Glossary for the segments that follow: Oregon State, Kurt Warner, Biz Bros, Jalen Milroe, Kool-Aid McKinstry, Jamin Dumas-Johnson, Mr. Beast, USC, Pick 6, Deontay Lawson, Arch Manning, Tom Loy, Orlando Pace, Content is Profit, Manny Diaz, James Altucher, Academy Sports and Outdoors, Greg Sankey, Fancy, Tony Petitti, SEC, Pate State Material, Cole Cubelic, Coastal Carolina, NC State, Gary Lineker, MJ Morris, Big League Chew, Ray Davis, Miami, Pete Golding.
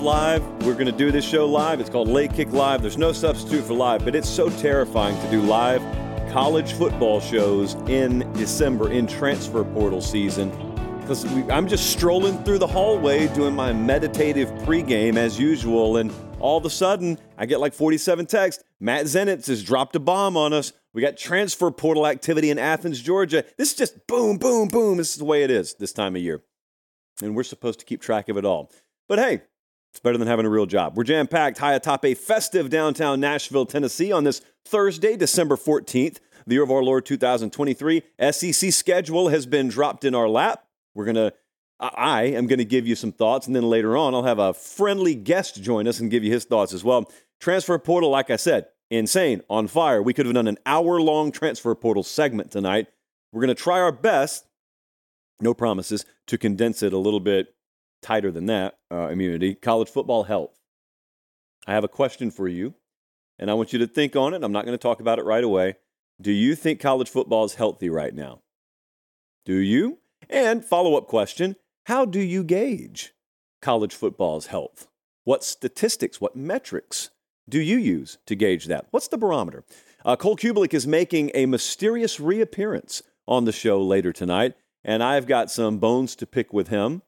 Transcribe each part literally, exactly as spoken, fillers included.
Live. We're going to do this show live. It's called Late Kick Live. There's no substitute for live, but it's so terrifying to do live college football shows in December, in transfer portal season, because I'm just strolling through the hallway doing my meditative pregame as usual, and all of a sudden, I get like forty-seven texts. Matt Zenitz has dropped a bomb on us. We got transfer portal activity in Athens, Georgia. This is just boom, boom, boom. This is the way it is this time of year, and we're supposed to keep track of it all. But hey, it's better than having a real job. We're jam-packed high atop a festive downtown Nashville, Tennessee on this Thursday, December fourteenth, the year of our Lord two thousand twenty-three. S E C schedule has been dropped in our lap. We're going to, I am going to give you some thoughts, and then later on I'll have a friendly guest join us and give you his thoughts as well. Transfer portal, like I said, insane, on fire. We could have done an hour-long transfer portal segment tonight. We're going to try our best, no promises, to condense it a little bit tighter than that, uh, immunity, college football health. I have a question for you, and I want you to think on it. I'm not going to talk about it right away. Do you think college football is healthy right now? Do you? And follow-up question, how do you gauge college football's health? What statistics, what metrics do you use to gauge that? What's the barometer? Uh, Cole Cubelic is making a mysterious reappearance on the show later tonight, and I've got some bones to pick with him.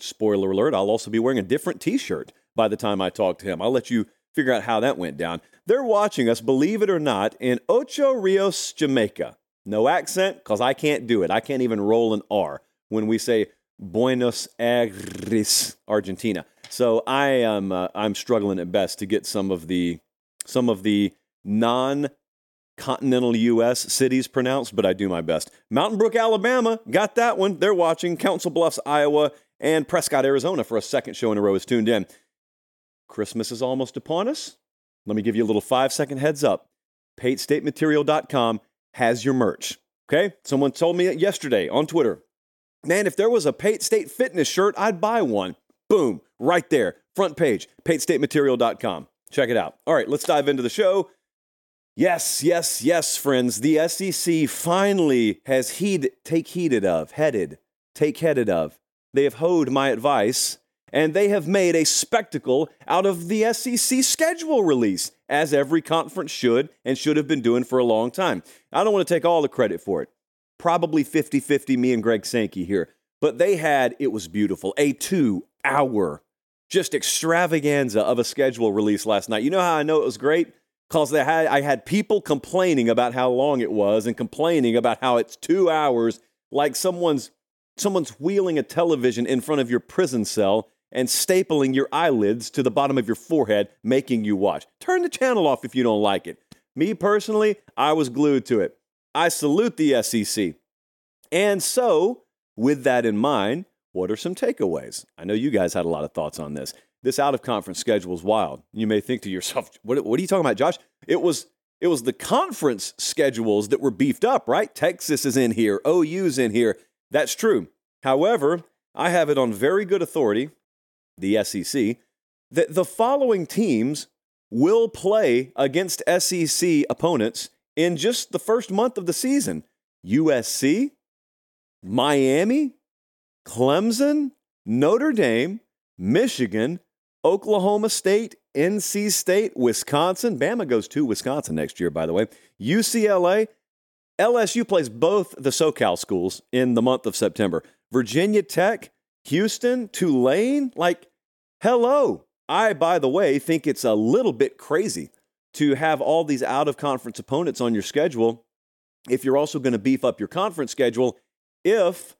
Spoiler alert, I'll also be wearing a different t-shirt by the time I talk to him. I'll let you figure out how that went down. They're watching us, believe it or not, in Ocho Rios, Jamaica. No accent, because I can't do it. I can't even roll an R when we say Buenos Aires, Argentina. So I am uh, I'm struggling at best to get some of the some of the non-continental U S cities pronounced, but I do my best. Mountain Brook, Alabama, got that one. They're watching. Council Bluffs, Iowa. And Prescott, Arizona, for a second show in a row, is tuned in. Christmas is almost upon us. Let me give you a little five-second heads up. Pate State Material dot com has your merch, okay? Someone told me yesterday on Twitter, man, if there was a Pate State Fitness shirt, I'd buy one. Boom, right there, front page, Pate State Material dot com. Check it out. All right, let's dive into the show. Yes, yes, yes, friends. The S E C finally has heed, take heeded of, headed, take headed of. They have hoed my advice, and they have made a spectacle out of the S E C schedule release, as every conference should and should have been doing for a long time. I don't want to take all the credit for it. Probably fifty-fifty me and Greg Sankey here. But they had, it was beautiful, a two-hour just extravaganza of a schedule release last night. You know how I know it was great? Because they had, I had people complaining about how long it was and complaining about how it's two hours like someone's Someone's wheeling a television in front of your prison cell and stapling your eyelids to the bottom of your forehead, making you watch. Turn the channel off if you don't like it. Me personally, I was glued to it. I salute the S E C. And so, with that in mind, what are some takeaways? I know you guys had a lot of thoughts on this. This out-of-conference schedule is wild. You may think to yourself, what, what are you talking about, Josh? It was... It was the conference schedules that were beefed up, right? Texas is in here. O U's in here. That's true. However, I have it on very good authority, the S E C, that the following teams will play against S E C opponents in just the first month of the season. U S C, Miami, Clemson, Notre Dame, Michigan, Oklahoma State, N C State, Wisconsin. Bama goes to Wisconsin next year, by the way. U C L A. L S U plays both the SoCal schools in the month of September. Virginia Tech, Houston, Tulane. Like, hello. I, by the way, think it's a little bit crazy to have all these out-of-conference opponents on your schedule if you're also going to beef up your conference schedule if,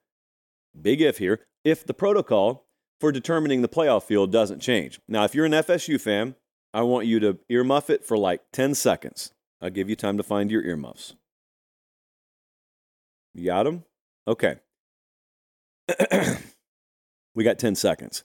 big if here, if the protocol for determining the playoff field doesn't change. Now, if you're an F S U fan, I want you to earmuff it for like ten seconds. I'll give you time to find your earmuffs. You got them? Okay. We got ten seconds.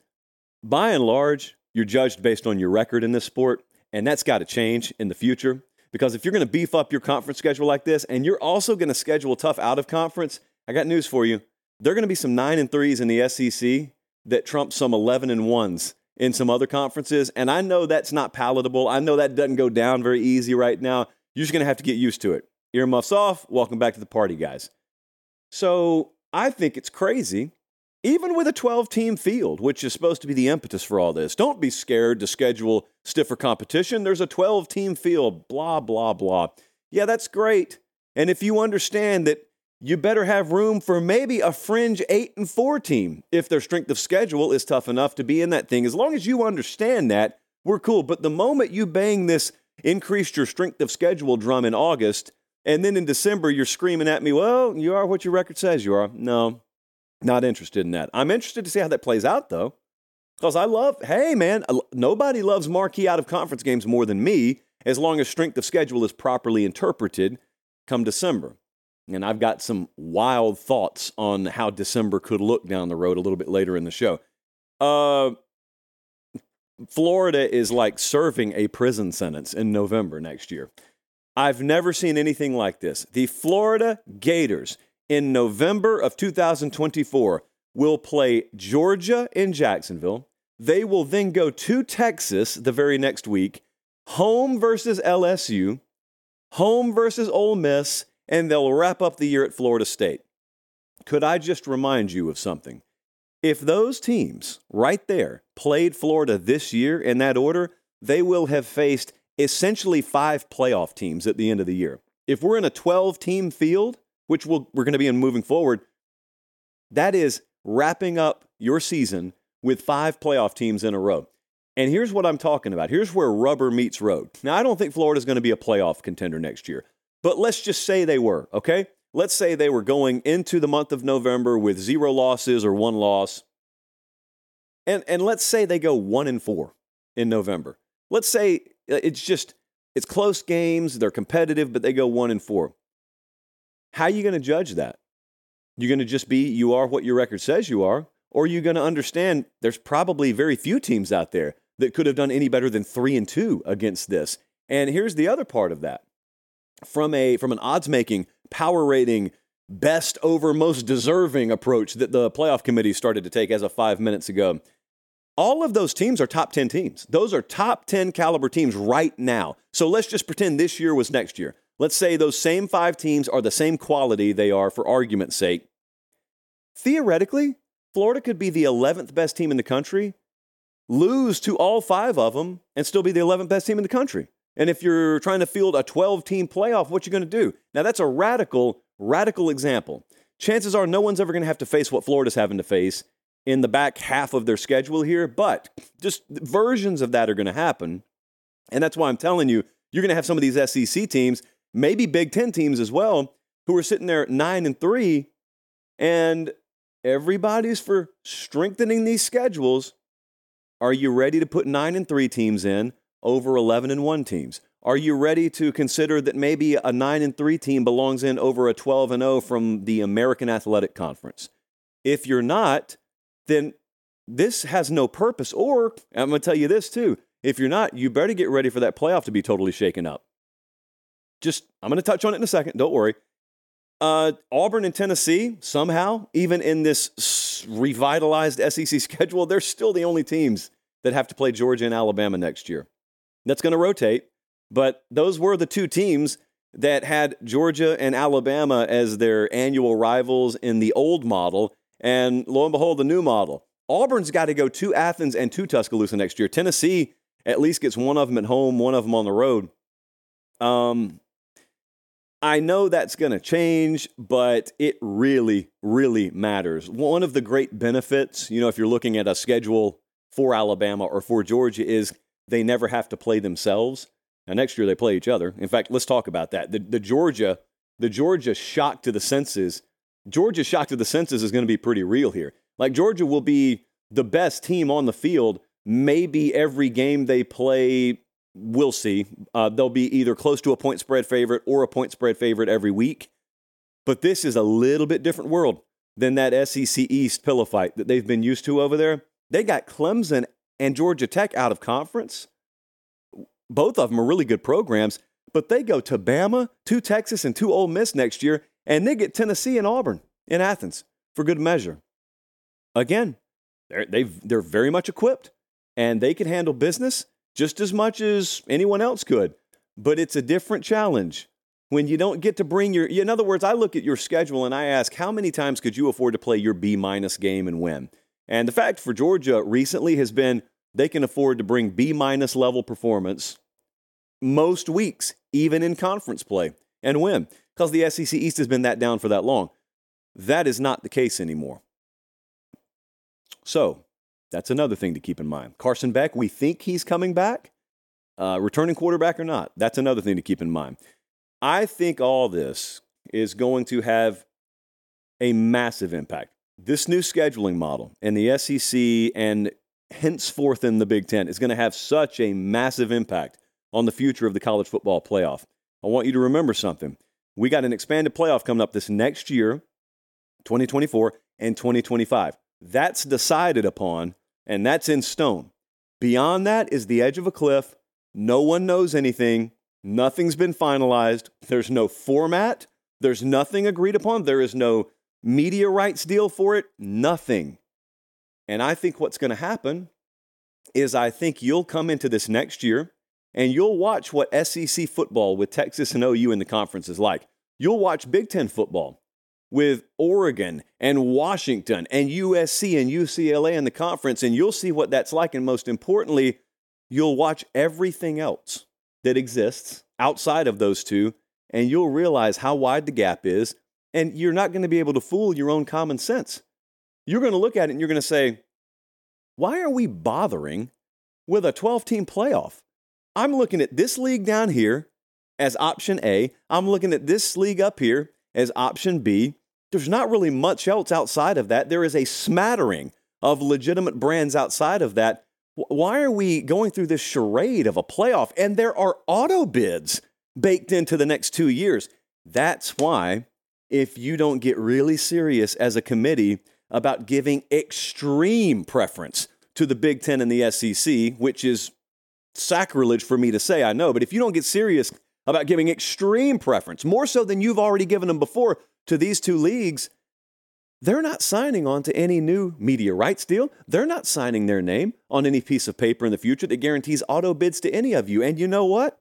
By and large, you're judged based on your record in this sport, and that's got to change in the future because if you're going to beef up your conference schedule like this and you're also going to schedule tough out-of-conference, I got news for you. There are going to be some nine and threes in the S E C that trump some eleven and ones in some other conferences, and I know that's not palatable. I know that doesn't go down very easy right now. You're just going to have to get used to it. Earmuffs off. Welcome back to the party, guys. So I think it's crazy. Even with a twelve-team field, which is supposed to be the impetus for all this, don't be scared to schedule stiffer competition. There's a twelve-team field, blah, blah, blah. Yeah, that's great. And if you understand that you better have room for maybe a fringe eight and four team if their strength of schedule is tough enough to be in that thing, as long as you understand that, we're cool. But the moment you bang this increased your strength of schedule drum in August, and then in December you're screaming at me, well, you are what your record says you are. No. Not interested in that. I'm interested to see how that plays out, though, because I love, hey, man, nobody loves marquee out-of-conference games more than me as long as strength of schedule is properly interpreted come December. And I've got some wild thoughts on how December could look down the road a little bit later in the show. Uh, Florida is like serving a prison sentence in November next year. I've never seen anything like this. The Florida Gators in November of two thousand twenty-four, will play Georgia in Jacksonville. They will then go to Texas the very next week, home versus L S U, home versus Ole Miss, and they'll wrap up the year at Florida State. Could I just remind you of something? If those teams right there played Florida this year in that order, they will have faced essentially five playoff teams at the end of the year. If we're in a twelve-team field, which we'll, we're going to be in moving forward, that is wrapping up your season with five playoff teams in a row. And here's what I'm talking about. Here's where rubber meets road. Now, I don't think Florida's going to be a playoff contender next year, but let's just say they were, okay? Let's say they were going into the month of November with zero losses or one loss. And, and let's say they go one and four in November. Let's say it's just, it's close games, they're competitive, but they go one and four. How are you going to judge that? You're going to just be, you are what your record says you are, or are you going to understand there's probably very few teams out there that could have done any better than three and two against this? And here's the other part of that. From a from an odds-making, power rating, best over most deserving approach that the playoff committee started to take as of five minutes ago, all of those teams are top ten teams. Those are top ten caliber teams right now. So let's just pretend this year was next year. Let's say those same five teams are the same quality they are for argument's sake. Theoretically, Florida could be the eleventh best team in the country, lose to all five of them, and still be the eleventh best team in the country. And if you're trying to field a twelve-team playoff, what you going to do? Now, that's a radical, radical example. Chances are no one's ever going to have to face what Florida's having to face in the back half of their schedule here, but just versions of that are going to happen. And that's why I'm telling you, you're going to have some of these S E C teams, maybe Big Ten teams as well, who are sitting there at nine and three, and everybody's for strengthening these schedules. Are you ready to put nine and three teams in over eleven and one teams? Are you ready to consider that maybe a nine and three team belongs in over a twelve and zero from the American Athletic Conference? If you're not, then this has no purpose. Or I'm going to tell you this too: if you're not, you better get ready for that playoff to be totally shaken up. Just, I'm going to touch on it in a second. Don't worry. Uh, Auburn and Tennessee, somehow, even in this revitalized S E C schedule, they're still the only teams that have to play Georgia and Alabama next year. That's going to rotate, but those were the two teams that had Georgia and Alabama as their annual rivals in the old model, and lo and behold, the new model. Auburn's got to go to Athens and to Tuscaloosa next year. Tennessee at least gets one of them at home, one of them on the road. Um, I know that's going to change, but it really, really matters. One of the great benefits, you know, if you're looking at a schedule for Alabama or for Georgia, is they never have to play themselves. Now, next year they play each other. In fact, let's talk about that. The, the Georgia, the Georgia shock to the senses, Georgia's shock to the senses is going to be pretty real here. Like, Georgia will be the best team on the field. Maybe every game they play, we'll see. Uh, they'll be either close to a point spread favorite or a point spread favorite every week. But this is a little bit different world than that S E C East pillow fight that they've been used to over there. They got Clemson and Georgia Tech out of conference. Both of them are really good programs, but they go to Bama, to Texas, and to Ole Miss next year, and they get Tennessee and Auburn in Athens for good measure. Again, they're, they've, they're very much equipped, and they can handle business just as much as anyone else could. But it's a different challenge when you don't get to bring your... In other words, I look at your schedule and I ask, how many times could you afford to play your B-minus game and win? And the fact for Georgia recently has been they can afford to bring B-minus level performance most weeks, even in conference play, and win, because the S E C East has been that down for that long. That is not the case anymore. So that's another thing to keep in mind. Carson Beck, we think he's coming back, uh, returning quarterback or not. That's another thing to keep in mind. I think all this is going to have a massive impact. This new scheduling model in the S E C and henceforth in the Big Ten is going to have such a massive impact on the future of the college football playoff. I want you to remember something. We got an expanded playoff coming up this next year, twenty twenty-four and twenty twenty-five. That's decided upon, and that's in stone. Beyond that is the edge of a cliff. No one knows anything. Nothing's been finalized. There's no format. There's nothing agreed upon. There is no media rights deal for it. Nothing. And I think what's going to happen is I think you'll come into this next year and you'll watch what S E C football with Texas and O U in the conference is like. You'll watch Big Ten football with Oregon and Washington and U S C and U C L A in the conference, and you'll see what that's like. And most importantly, you'll watch everything else that exists outside of those two, and you'll realize how wide the gap is, and you're not going to be able to fool your own common sense. You're going to look at it and you're going to say, why are we bothering with a twelve-team playoff? I'm looking at this league down here as option A. I'm looking at this league up here as option B. There's not really much else outside of that. There is a smattering of legitimate brands outside of that. Why are we going through this charade of a playoff? And there are auto bids baked into the next two years. That's why, if you don't get really serious as a committee about giving extreme preference to the Big Ten and the S E C, which is sacrilege for me to say, I know, but if you don't get serious about giving extreme preference, more so than you've already given them before, to these two leagues, they're not signing on to any new media rights deal. They're not signing their name on any piece of paper in the future that guarantees auto bids to any of you. And you know what?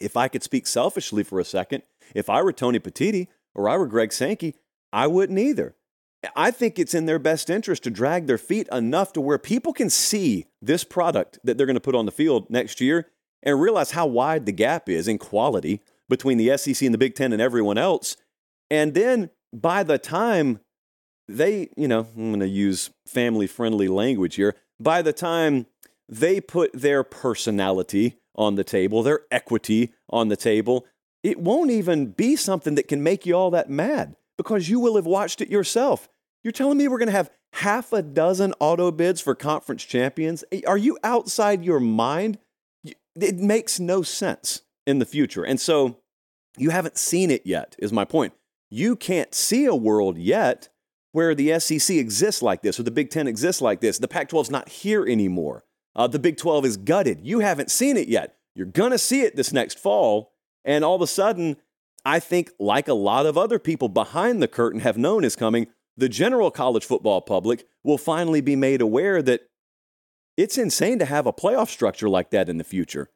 If I could speak selfishly for a second, if I were Tony Petitti or I were Greg Sankey, I wouldn't either. I think it's in their best interest to drag their feet enough to where people can see this product that they're going to put on the field next year and realize how wide the gap is in quality between the S E C and the Big Ten and everyone else. And then by the time they, you know, I'm going to use family-friendly language here, by the time they put their personality on the table, their equity on the table, it won't even be something that can make you all that mad, because you will have watched it yourself. You're telling me we're going to have half a dozen auto bids for conference champions? Are you outside your mind? It makes no sense in the future. And so you haven't seen it yet, is my point. You can't see a world yet where the S E C exists like this, or the Big Ten exists like this. The Pac twelve is not here anymore. Uh, the Big twelve is gutted. You haven't seen it yet. You're going to see it this next fall. And all of a sudden, I think, like a lot of other people behind the curtain have known is coming, the general college football public will finally be made aware that it's insane to have a playoff structure like that in the future.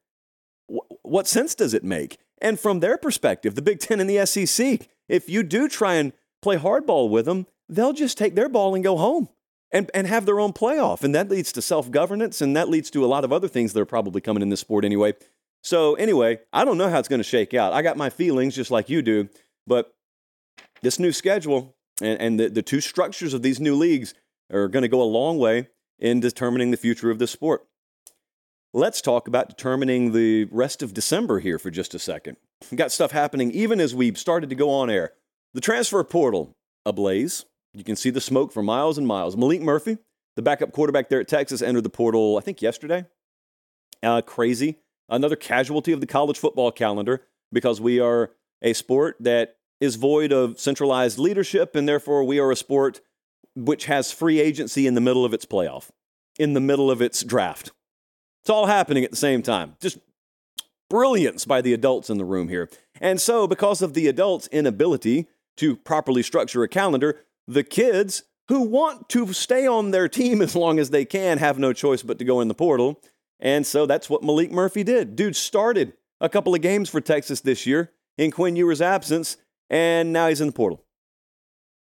W- what sense does it make? And from their perspective, the Big Ten and the S E C, if you do try and play hardball with them, they'll just take their ball and go home. and and have their own playoff. And that leads to self-governance, and that leads to a lot of other things that are probably coming in this sport anyway. So anyway, I don't know how it's going to shake out. I got my feelings just like you do, but this new schedule and, and the, the two structures of these new leagues are going to go a long way in determining the future of this sport. Let's talk about determining the rest of December here for just a second. We've got stuff happening even as we started to go on air. The transfer portal ablaze. You can see the smoke for miles and miles. Malik Murphy, the backup quarterback there at Texas, entered the portal, I think, yesterday. Uh, crazy. Another casualty of the college football calendar because we are a sport that is void of centralized leadership, and therefore we are a sport which has free agency in the middle of its playoff, in the middle of its draft. It's all happening at the same time. Just brilliance by the adults in the room here. And so because of the adults' inability to properly structure a calendar, the kids who want to stay on their team as long as they can have no choice but to go in the portal. And so that's what Malik Murphy did. Dude started a couple of games for Texas this year in Quinn Ewers' absence, and now he's in the portal.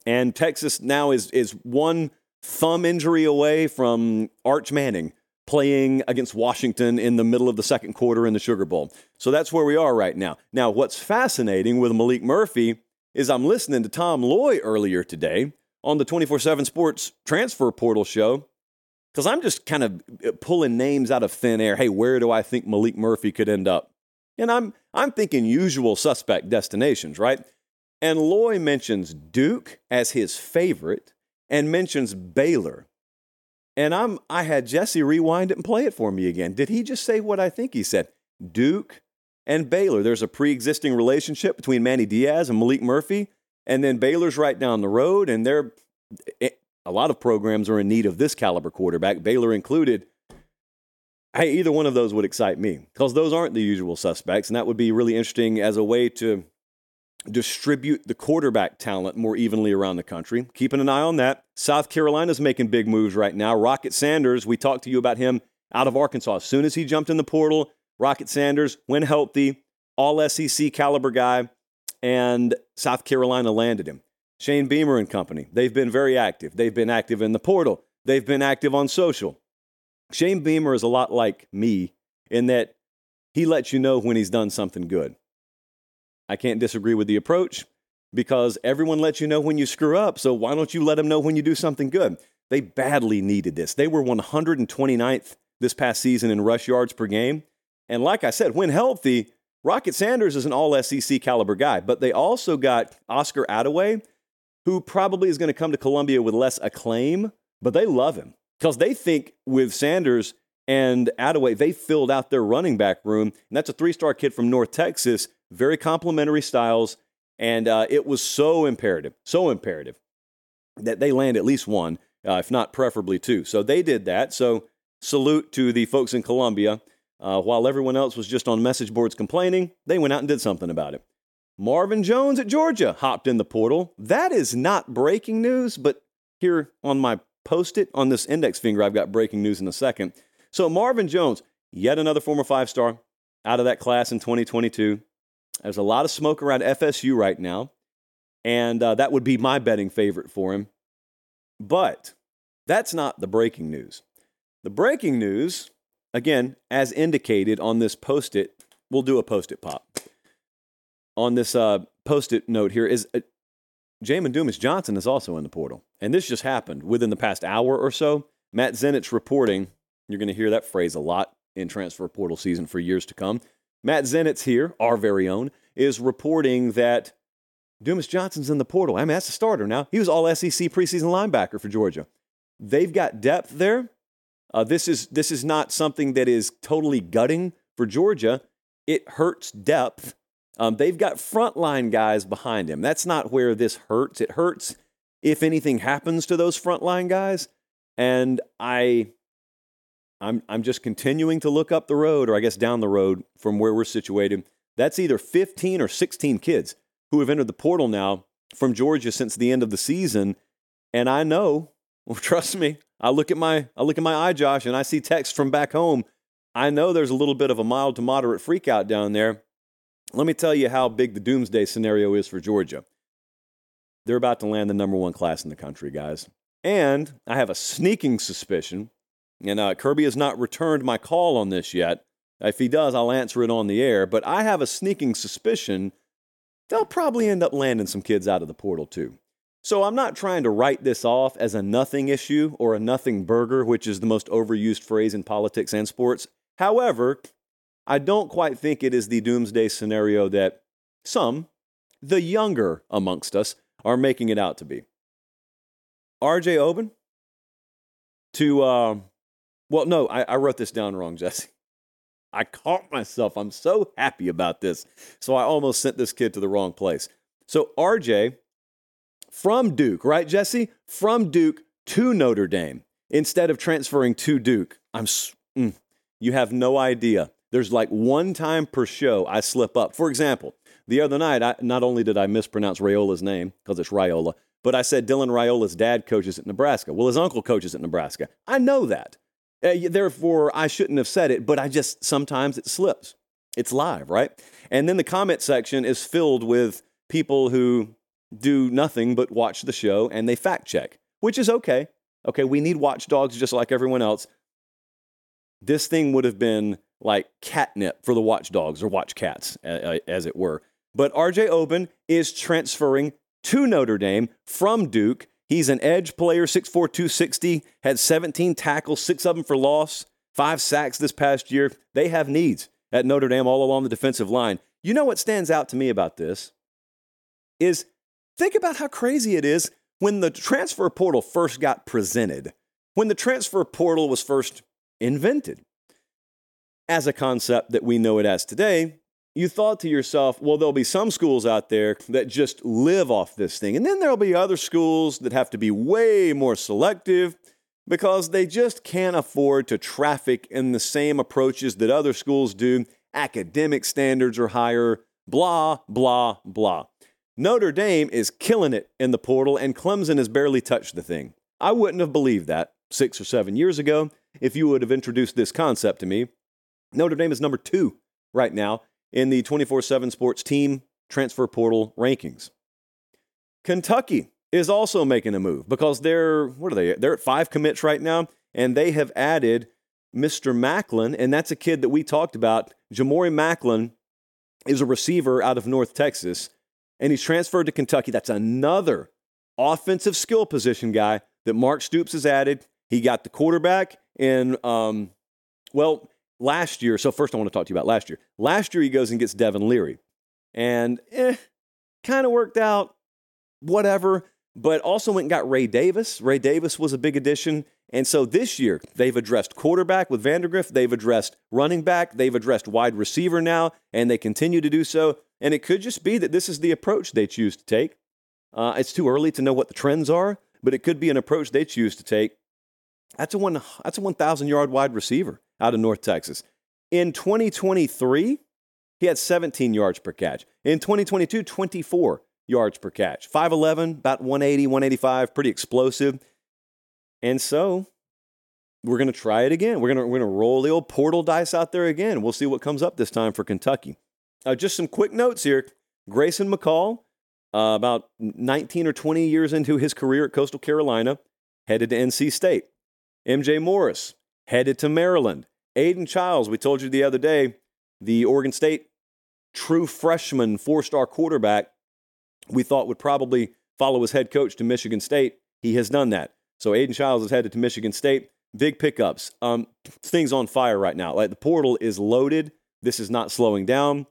And Texas now is is one thumb injury away from Arch Manning playing against Washington in the middle of the second quarter in the Sugar Bowl. So that's where we are right now. Now, what's fascinating with Malik Murphy is I'm listening to Tom Loy earlier today on the twenty-four seven Sports Transfer Portal show, because I'm just kind of pulling names out of thin air. Hey, where do I think Malik Murphy could end up? And I'm I'm thinking usual suspect destinations, right? And Loy mentions Duke as his favorite and mentions Baylor. And I'm, I had Jesse rewind it and play it for me again. Did he just say what I think he said? Duke and Baylor. There's a pre-existing relationship between Manny Diaz and Malik Murphy, and then Baylor's right down the road, and they're, it, a lot of programs are in need of this caliber quarterback, Baylor included. Hey, either one of those would excite me, because those aren't the usual suspects, and that would be really interesting as a way to distribute the quarterback talent more evenly around the country. Keeping an eye on that. South Carolina's making big moves right now. Rocket Sanders, we talked to you about him out of Arkansas. As soon as he jumped in the portal, Rocket Sanders, when healthy, all S E C caliber guy, and South Carolina landed him. Shane Beamer and company, they've been very active. They've been active in the portal. They've been active on social. Shane Beamer is a lot like me in that he lets you know when he's done something good. I can't disagree with the approach because everyone lets you know when you screw up, so why don't you let them know when you do something good? They badly needed this. They were one hundred twenty-ninth this past season in rush yards per game. And like I said, when healthy, Rocket Sanders is an all-S E C caliber guy, but they also got Oscar Attaway, who probably is going to come to Columbia with less acclaim, but they love him because they think with Sanders and Attaway, they filled out their running back room, and that's a three-star kid from North Texas. Very complimentary styles, and uh, it was so imperative, so imperative that they land at least one, uh, if not preferably two. So they did that. So salute to the folks in Columbia. Uh, while everyone else was just on message boards complaining, they went out and did something about it. Marvin Jones at Georgia hopped in the portal. That is not breaking news, but here on my post-it, on this index finger, I've got breaking news in a second. So Marvin Jones, yet another former five-star out of that class in twenty twenty-two. There's a lot of smoke around F S U right now, and uh, that would be my betting favorite for him. But that's not the breaking news. The breaking news, again, as indicated on this post-it, we'll do a post-it pop. On this uh, post-it note here is uh, Jamin Dumas-Johnson is also in the portal, and this just happened within the past hour or so. Matt Zenitz reporting, you're going to hear that phrase a lot in transfer portal season for years to come. Matt Zenitz here, our very own, is reporting that Dumas Johnson's in the portal. I mean, that's a starter now. He was all S E C preseason linebacker for Georgia. They've got depth there. Uh, this is this is not something that is totally gutting for Georgia. It hurts depth. Um, they've got frontline guys behind him. That's not where this hurts. It hurts if anything happens to those frontline guys. And I... I'm I'm just continuing to look up the road, or I guess down the road from where we're situated. That's either fifteen or sixteen kids who have entered the portal now from Georgia since the end of the season. And I know, well, trust me, I look at my I look at my iJosh and I see texts from back home. I know there's a little bit of a mild to moderate freakout down there. Let me tell you how big the doomsday scenario is for Georgia. They're about to land the number one class in the country, guys. And I have a sneaking suspicion, and uh, Kirby has not returned my call on this yet. If he does, I'll answer it on the air. But I have a sneaking suspicion they'll probably end up landing some kids out of the portal too. So I'm not trying to write this off as a nothing issue or a nothing burger, which is the most overused phrase in politics and sports. However, I don't quite think it is the doomsday scenario that some, the younger amongst us, are making it out to be. R J Oben to, uh, well, no, I, I wrote this down wrong, Jesse. I caught myself. I'm so happy about this. So I almost sent this kid to the wrong place. So R J from Duke, right, Jesse? From Duke to Notre Dame instead of transferring to Duke. I'm, mm, you have no idea. There's like one time per show I slip up. For example, the other night, I, not only did I mispronounce Raiola's name because it's Raiola, but I said Dylan Raiola's dad coaches at Nebraska. Well, his uncle coaches at Nebraska. I know that. Uh, therefore, I shouldn't have said it, but I just, sometimes it slips. It's live, right? And then the comment section is filled with people who do nothing but watch the show and they fact check, which is okay. Okay, we need watchdogs just like everyone else. This thing would have been like catnip for the watchdogs or watch cats, uh, as it were. But R J Oben is transferring to Notre Dame from Duke. He's an edge player, six four, two sixty, had seventeen tackles, six of them for loss, five sacks this past year. They have needs at Notre Dame all along the defensive line. You know what stands out to me about this is think about how crazy it is when the transfer portal first got presented, when the transfer portal was first invented as a concept that we know it as today. You thought to yourself, well, there'll be some schools out there that just live off this thing. And then there'll be other schools that have to be way more selective because they just can't afford to traffic in the same approaches that other schools do. Academic standards are higher, blah, blah, blah. Notre Dame is killing it in the portal, and Clemson has barely touched the thing. I wouldn't have believed that six or seven years ago if you would have introduced this concept to me. Notre Dame is number two right now in the twenty-four seven Sports team transfer portal rankings. Kentucky is also making a move because they're, what are they? They're at five commits right now, and they have added Mister Macklin, and that's a kid that we talked about. Jamori Macklin is a receiver out of North Texas, and he's transferred to Kentucky. That's another offensive skill position guy that Mark Stoops has added. He got the quarterback in, um, well, Last year, so first I want to talk to you about last year. Last year, he goes and gets Devin Leary. And eh, kind of worked out, whatever. But also went and got Ray Davis. Ray Davis was a big addition. And so this year, they've addressed quarterback with Vandergriff. They've addressed running back. They've addressed wide receiver now. And they continue to do so. And it could just be that this is the approach they choose to take. Uh, it's too early to know what the trends are, but it could be an approach they choose to take. That's a one. That's a one thousand-yard wide receiver out of North Texas. In twenty twenty-three, he had seventeen yards per catch. In twenty twenty-two, twenty-four yards per catch. five eleven, about one eighty, one eighty-five, pretty explosive. And so we're going to try it again. We're going to we're going to roll the old portal dice out there again. We'll see what comes up this time for Kentucky. Uh, just some quick notes here. Grayson McCall, uh, about nineteen or twenty years into his career at Coastal Carolina, headed to N C State. M J Morris, headed to Maryland. Aiden Childs, we told you the other day, the Oregon State true freshman four-star quarterback we thought would probably follow his head coach to Michigan State. He has done that. So Aiden Childs is headed to Michigan State. Big pickups. Um, things on fire right now. Like the portal is loaded. This is not slowing down.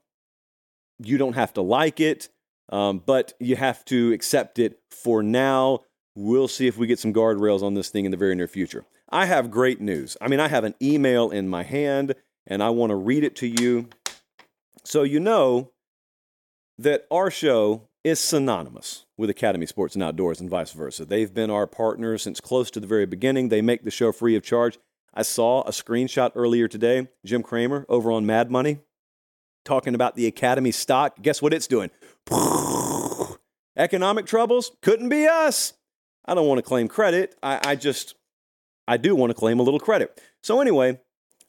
You don't have to like it, um, but you have to accept it for now. We'll see if we get some guardrails on this thing in the very near future. I have great news. I mean, I have an email in my hand, and I want to read it to you so you know that our show is synonymous with Academy Sports and Outdoors and vice versa. They've been our partners since close to the very beginning. They make the show free of charge. I saw a screenshot earlier today, Jim Cramer over on Mad Money, talking about the Academy stock. Guess what it's doing? Economic troubles? Couldn't be us. I don't want to claim credit. I, I just... I do want to claim a little credit. So anyway,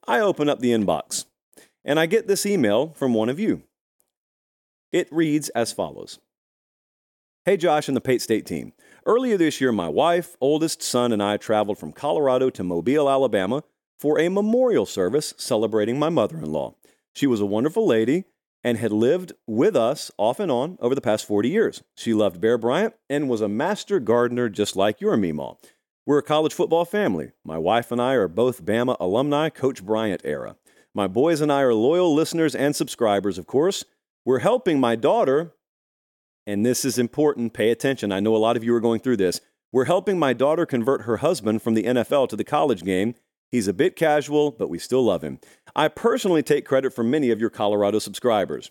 I open up the inbox, and I get this email from one of you. It reads as follows. Hey, Josh and the Pate State team. Earlier this year, my wife, oldest son, and I traveled from Colorado to Mobile, Alabama for a memorial service celebrating my mother-in-law. She was a wonderful lady and had lived with us off and on over the past forty years. She loved Bear Bryant and was a master gardener just like your Meemaw. We're a college football family. My wife and I are both Bama alumni, Coach Bryant era. My boys and I are loyal listeners and subscribers, of course. We're helping my daughter... and this is important, pay attention. I know a lot of you are going through this. We're helping my daughter convert her husband from the N F L to the college game. He's a bit casual, but we still love him. I personally take credit for many of your Colorado subscribers.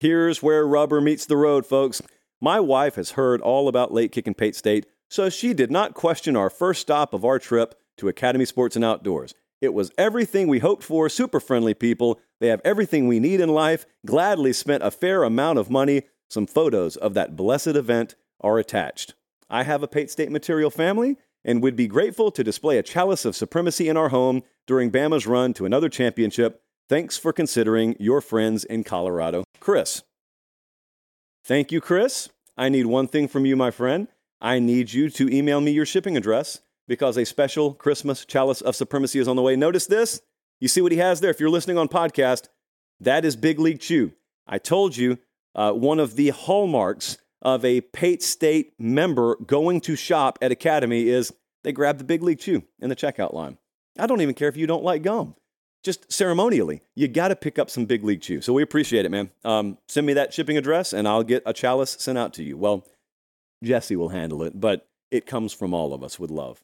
Here's where rubber meets the road, folks. My wife has heard all about late kicking Pate State, so she did not question our first stop of our trip to Academy Sports and Outdoors. It was everything we hoped for, super friendly people. They have everything we need in life, gladly spent a fair amount of money. Some photos of that blessed event are attached. I have a Pate State Material family and would be grateful to display a chalice of supremacy in our home during Bama's run to another championship. Thanks for considering your friends in Colorado. Chris. Thank you, Chris. I need one thing from you, my friend. I need you to email me your shipping address because a special Christmas chalice of supremacy is on the way. Notice this. You see what he has there? If you're listening on podcast, that is Big League Chew. I told you. Uh, one of the hallmarks of a Pate State member going to shop at Academy is they grab the Big League Chew in the checkout line. I don't even care if you don't like gum. Just ceremonially, you got to pick up some Big League Chew. So we appreciate it, man. Um, send me that shipping address and I'll get a chalice sent out to you. Well, Jesse will handle it, but it comes from all of us with love.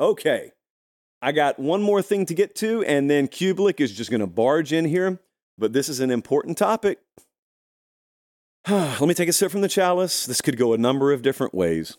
Okay, I got one more thing to get to, and then Cubelic is just going to barge in here, but this is an important topic. Let me take a sip from the chalice. This could go a number of different ways.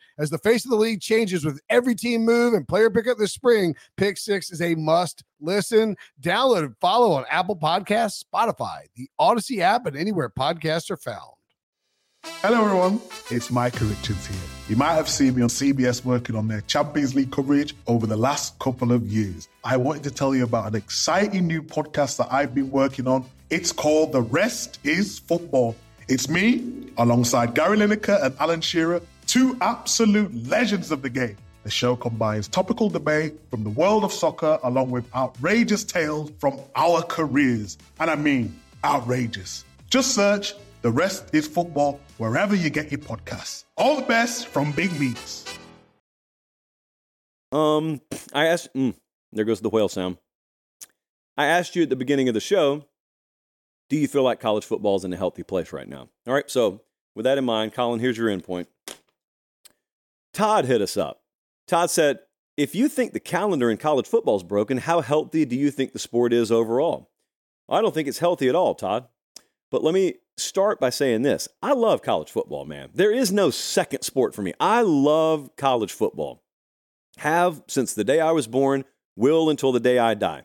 As the face of the league changes with every team move and player pickup this spring, Pick six is a must-listen. Download and follow on Apple Podcasts, Spotify, the Odyssey app, and anywhere podcasts are found. Hello, everyone. It's Mike Richards here. You might have seen me on C B S working on their Champions League coverage over the last couple of years. I wanted to tell you about an exciting new podcast that I've been working on. It's called The Rest is Football. It's me, alongside Gary Lineker and Alan Shearer, two absolute legends of the game. The show combines topical debate from the world of soccer along with outrageous tales from our careers. And I mean outrageous. Just search The Rest is Football wherever you get your podcasts. All the best from Big Meats. Um, I asked... Mm, there goes the whale sound. I asked you at the beginning of the show, do you feel like college football is in a healthy place right now? All right, so with that in mind, Colin, here's your end point. Todd hit us up. Todd said, if you think the calendar in college football is broken, how healthy do you think the sport is overall? I don't think it's healthy at all, Todd. But let me start by saying this. I love college football, man. There is no second sport for me. I love college football. Have since the day I was born, will until the day I die.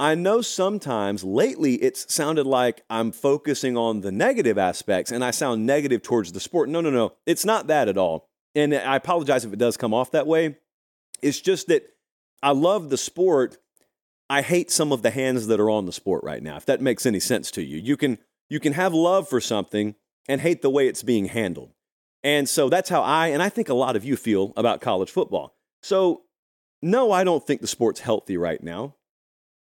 I know sometimes lately it's sounded like I'm focusing on the negative aspects and I sound negative towards the sport. No, no, no. It's not that at all. And I apologize if it does come off that way. It's just that I love the sport. I hate some of the hands that are on the sport right now, if that makes any sense to you. You can you can have love for something and hate the way it's being handled. And so that's how I, and I think a lot of you feel about college football. So no, I don't think the sport's healthy right now,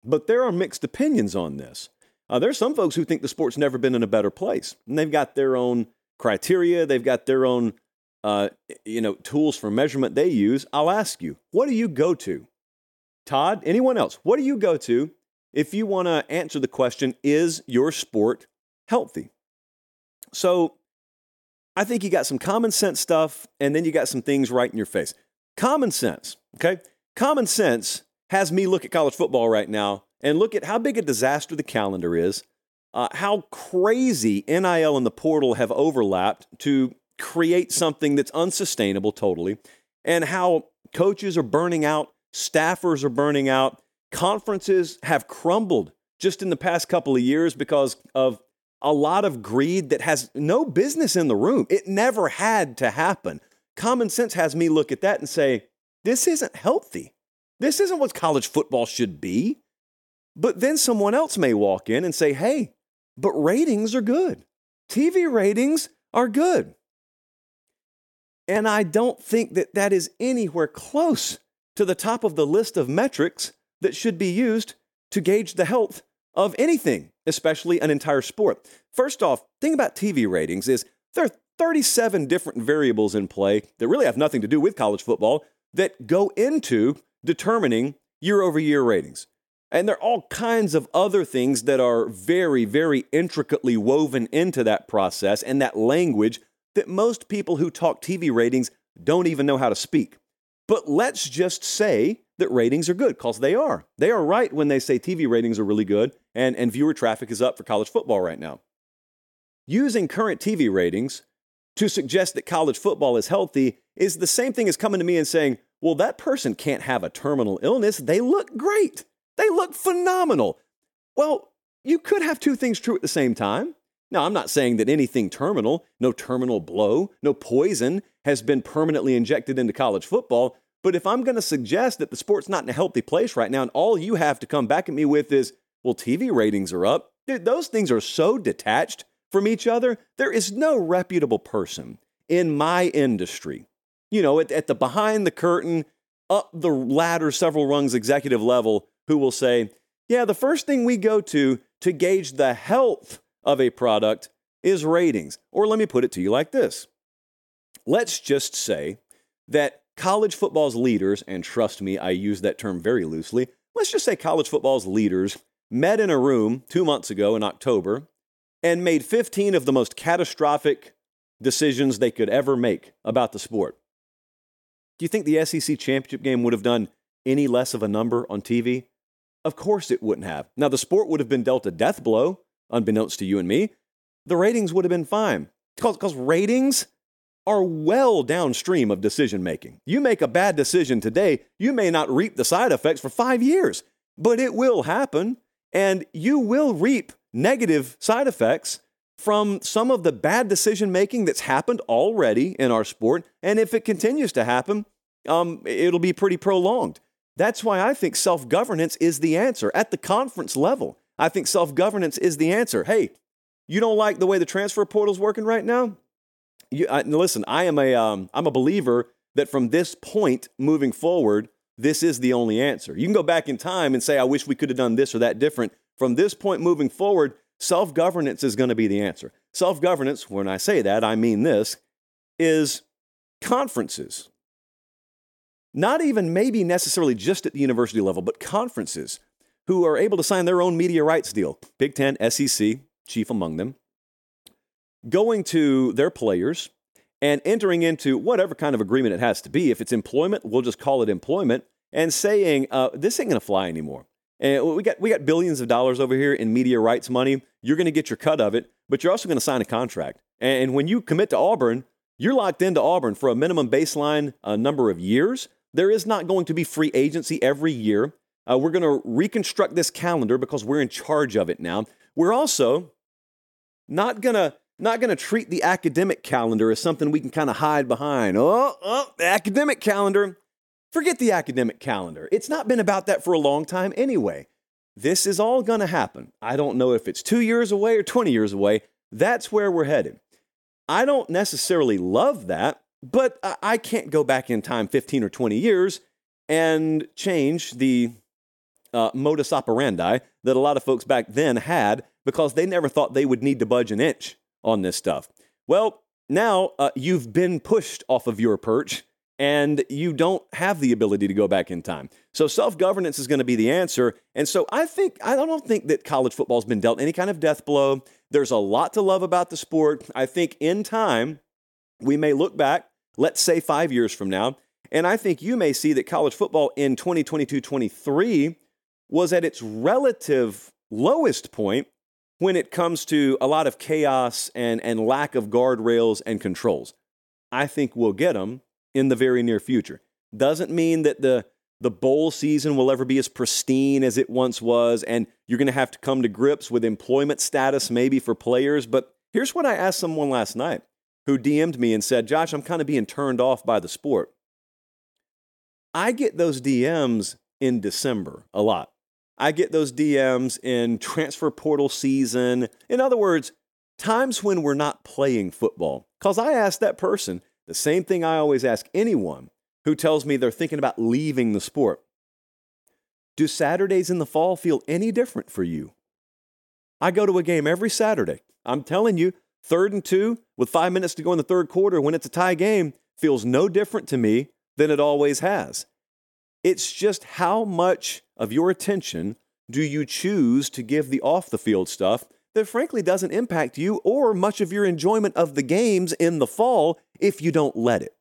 but there are mixed opinions on this. Uh, there's some folks who think the sport's never been in a better place, and they've got their own criteria. They've got their own Uh, you know, tools for measurement they use. I'll ask you, what do you go to? Todd, anyone else? What do you go to if you want to answer the question, is your sport healthy? So I think you got some common sense stuff, and then you got some things right in your face. Common sense, okay? Common sense has me look at college football right now and look at how big a disaster the calendar is, uh, how crazy N I L and the portal have overlapped to create something that's unsustainable totally, and how out. Coaches are burning out. Staffers are burning out. Conferences have crumbled just in the past couple of years because of a lot of greed that has no business in the room. It never had to happen. Common sense has me look at that and say, this isn't healthy. This isn't what college football should be. But then someone else may walk in and say, hey, but ratings are good. T V ratings are good. And I don't think that that is anywhere close to the top of the list of metrics that should be used to gauge the health of anything, especially an entire sport. First off, the thing about T V ratings is there are thirty-seven different variables in play that really have nothing to do with college football that go into determining year-over-year ratings. And there are all kinds of other things that are very, very intricately woven into that process and that language that most people who talk T V ratings don't even know how to speak. But let's just say that ratings are good, because they are. They are right when they say T V ratings are really good and, and viewer traffic is up for college football right now. Using current T V ratings to suggest that college football is healthy is the same thing as coming to me and saying, well, that person can't have a terminal illness. They look great. They look phenomenal. Well, you could have two things true at the same time. Now, I'm not saying that anything terminal, no terminal blow, no poison has been permanently injected into college football. But if I'm going to suggest that the sport's not in a healthy place right now and all you have to come back at me with is, well, T V ratings are up, dude, those things are so detached from each other. There is no reputable person in my industry, you know, at, at the behind the curtain, up the ladder, several rungs executive level, who will say, yeah, the first thing we go to to gauge the health of a product is ratings. Or let me put it to you like this. Let's just say that college football's leaders, and trust me, I use that term very loosely, let's just say college football's leaders met in a room two months ago in October and made fifteen of the most catastrophic decisions they could ever make about the sport. Do you think the S E C championship game would have done any less of a number on T V? Of course it wouldn't have. Now, the sport would have been dealt a death blow, unbeknownst to you and me. The ratings would have been fine. Because ratings are well downstream of decision-making. You make a bad decision today, you may not reap the side effects for five years, but it will happen, and you will reap negative side effects from some of the bad decision-making that's happened already in our sport, and if it continues to happen, um, it'll be pretty prolonged. That's why I think self-governance is the answer at the conference level. I think self-governance is the answer. Hey, you don't like the way the transfer portal's working right now? You, I, listen, I am a, um, I'm a believer that from this point moving forward, this is the only answer. You can go back in time and say, I wish we could have done this or that different. From this point moving forward, self-governance is going to be the answer. Self-governance, when I say that, I mean this, is conferences. Not even maybe necessarily just at the university level, but conferences who are able to sign their own media rights deal, Big Ten, S E C, chief among them, going to their players and entering into whatever kind of agreement it has to be. If it's employment, we'll just call it employment, and saying, uh, this ain't going to fly anymore. And we got we got billions of dollars over here in media rights money. You're going to get your cut of it, but you're also going to sign a contract. And when you commit to Auburn, you're locked into Auburn for a minimum baseline uh, number of years. There is not going to be free agency every year. Uh, we're going to reconstruct this calendar because we're in charge of it now. We're also not going to not going to treat the academic calendar as something we can kind of hide behind. Oh, oh, the academic calendar. Forget the academic calendar. It's not been about that for a long time anyway. This is all going to happen. I don't know if it's two years away or twenty years away. That's where we're headed. I don't necessarily love that, but I can't go back in time fifteen or twenty years and change the Uh, modus operandi that a lot of folks back then had because they never thought they would need to budge an inch on this stuff. Well, now uh, you've been pushed off of your perch and you don't have the ability to go back in time. So self-governance is going to be the answer. And so I think, I don't think that college football has been dealt any kind of death blow. There's a lot to love about the sport. I think in time, we may look back, let's say five years from now, and I think you may see that college football in twenty twenty-two twenty-three was at its relative lowest point when it comes to a lot of chaos and, and lack of guardrails and controls. I think we'll get them in the very near future. Doesn't mean that the the bowl season will ever be as pristine as it once was, and you're going to have to come to grips with employment status maybe for players. But here's what I asked someone last night who D M'd me and said, Josh, I'm kind of being turned off by the sport. I get those D Ms in December a lot. I get those D Ms in transfer portal season. In other words, times when we're not playing football. Because I asked that person the same thing I always ask anyone who tells me they're thinking about leaving the sport. Do Saturdays in the fall feel any different for you? I go to a game every Saturday. I'm telling you, third and two with five minutes to go in the third quarter when it's a tie game feels no different to me than it always has. It's just how much of your attention do you choose to give the off-the-field stuff that frankly doesn't impact you or much of your enjoyment of the games in the fall if you don't let it.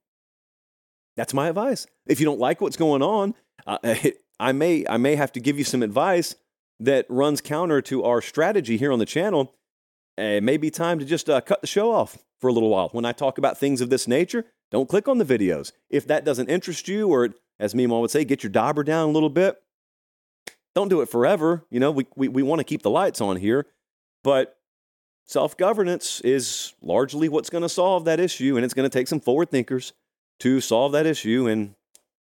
That's my advice. If you don't like what's going on, uh, it, I may I may have to give you some advice that runs counter to our strategy here on the channel. It may be time to just uh, cut the show off for a little while. When I talk about things of this nature, don't click on the videos. If that doesn't interest you, or as Meemaw would say, get your dauber down a little bit, don't do it forever. You know, we we, we want to keep the lights on here, but self-governance is largely what's going to solve that issue, and it's going to take some forward thinkers to solve that issue in,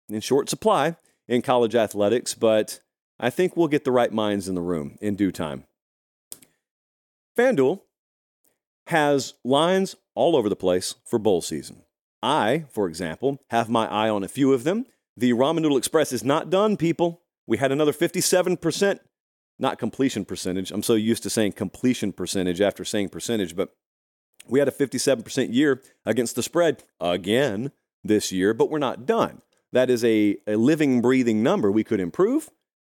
in short supply in college athletics, but I think we'll get the right minds in the room in due time. FanDuel has lines all over the place for bowl season. I, for example, have my eye on a few of them. The Ramen Noodle Express is not done, people. We had another fifty-seven percent, not completion percentage. I'm so used to saying completion percentage after saying percentage, but we had a fifty-seven percent year against the spread again this year, but we're not done. That is a, a living, breathing number. We could improve.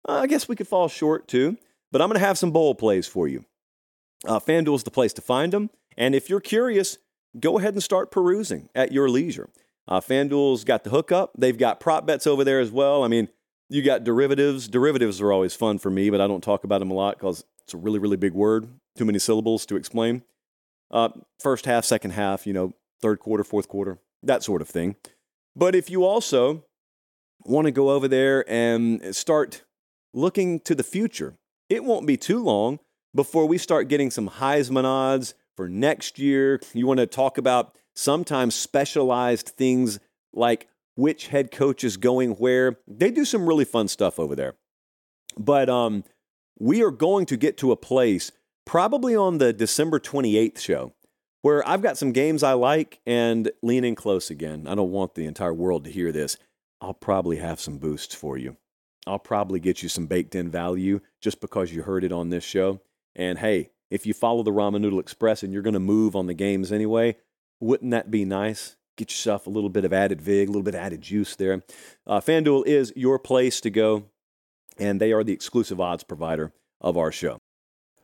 Uh, I guess we could fall short too, but I'm going to have some bowl plays for you. Uh, FanDuel's the place to find them. And if you're curious, go ahead and start perusing at your leisure. Uh, FanDuel's got the hookup. They've got prop bets over there as well. I mean, you got derivatives. Derivatives are always fun for me, but I don't talk about them a lot because it's a really, really big word. Too many syllables to explain. Uh, first half, second half, you know, third quarter, fourth quarter, that sort of thing. But if you also want to go over there and start looking to the future, it won't be too long before we start getting some Heisman odds for next year. You want to talk about sometimes specialized things like which head coach is going where. They do some really fun stuff over there. But um, we are going to get to a place probably on the December twenty-eighth show, where I've got some games I like and lean in close again. I don't want the entire world to hear this. I'll probably have some boosts for you. I'll probably get you some baked-in value just because you heard it on this show. And hey, if you follow the Ramen Noodle Express and you're going to move on the games anyway, wouldn't that be nice? Get yourself a little bit of added vig, a little bit of added juice there. Uh, FanDuel is your place to go, and they are the exclusive odds provider of our show.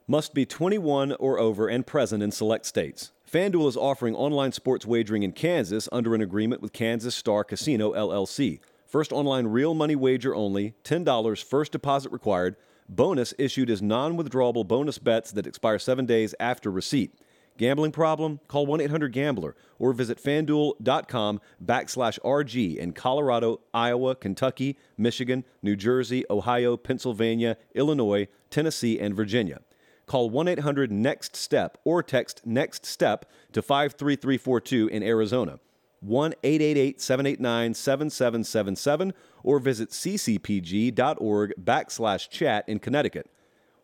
Must be twenty-one or over and present in select states. FanDuel is offering online sports wagering in Kansas under an agreement with Kansas Star Casino, L L C. First online real money wager only, ten dollars first deposit required, bonus issued as non-withdrawable bonus bets that expire seven days after receipt. Gambling problem? Call one eight hundred gambler or visit FanDuel.com backslash RG in Colorado, Iowa, Kentucky, Michigan, New Jersey, Ohio, Pennsylvania, Illinois, Tennessee, and Virginia. Call one eight hundred next step or text NEXT STEP to five three three four two in Arizona, one eight eight eight seven eight nine seven seven seven seven, or visit ccpg.org backslash chat in Connecticut,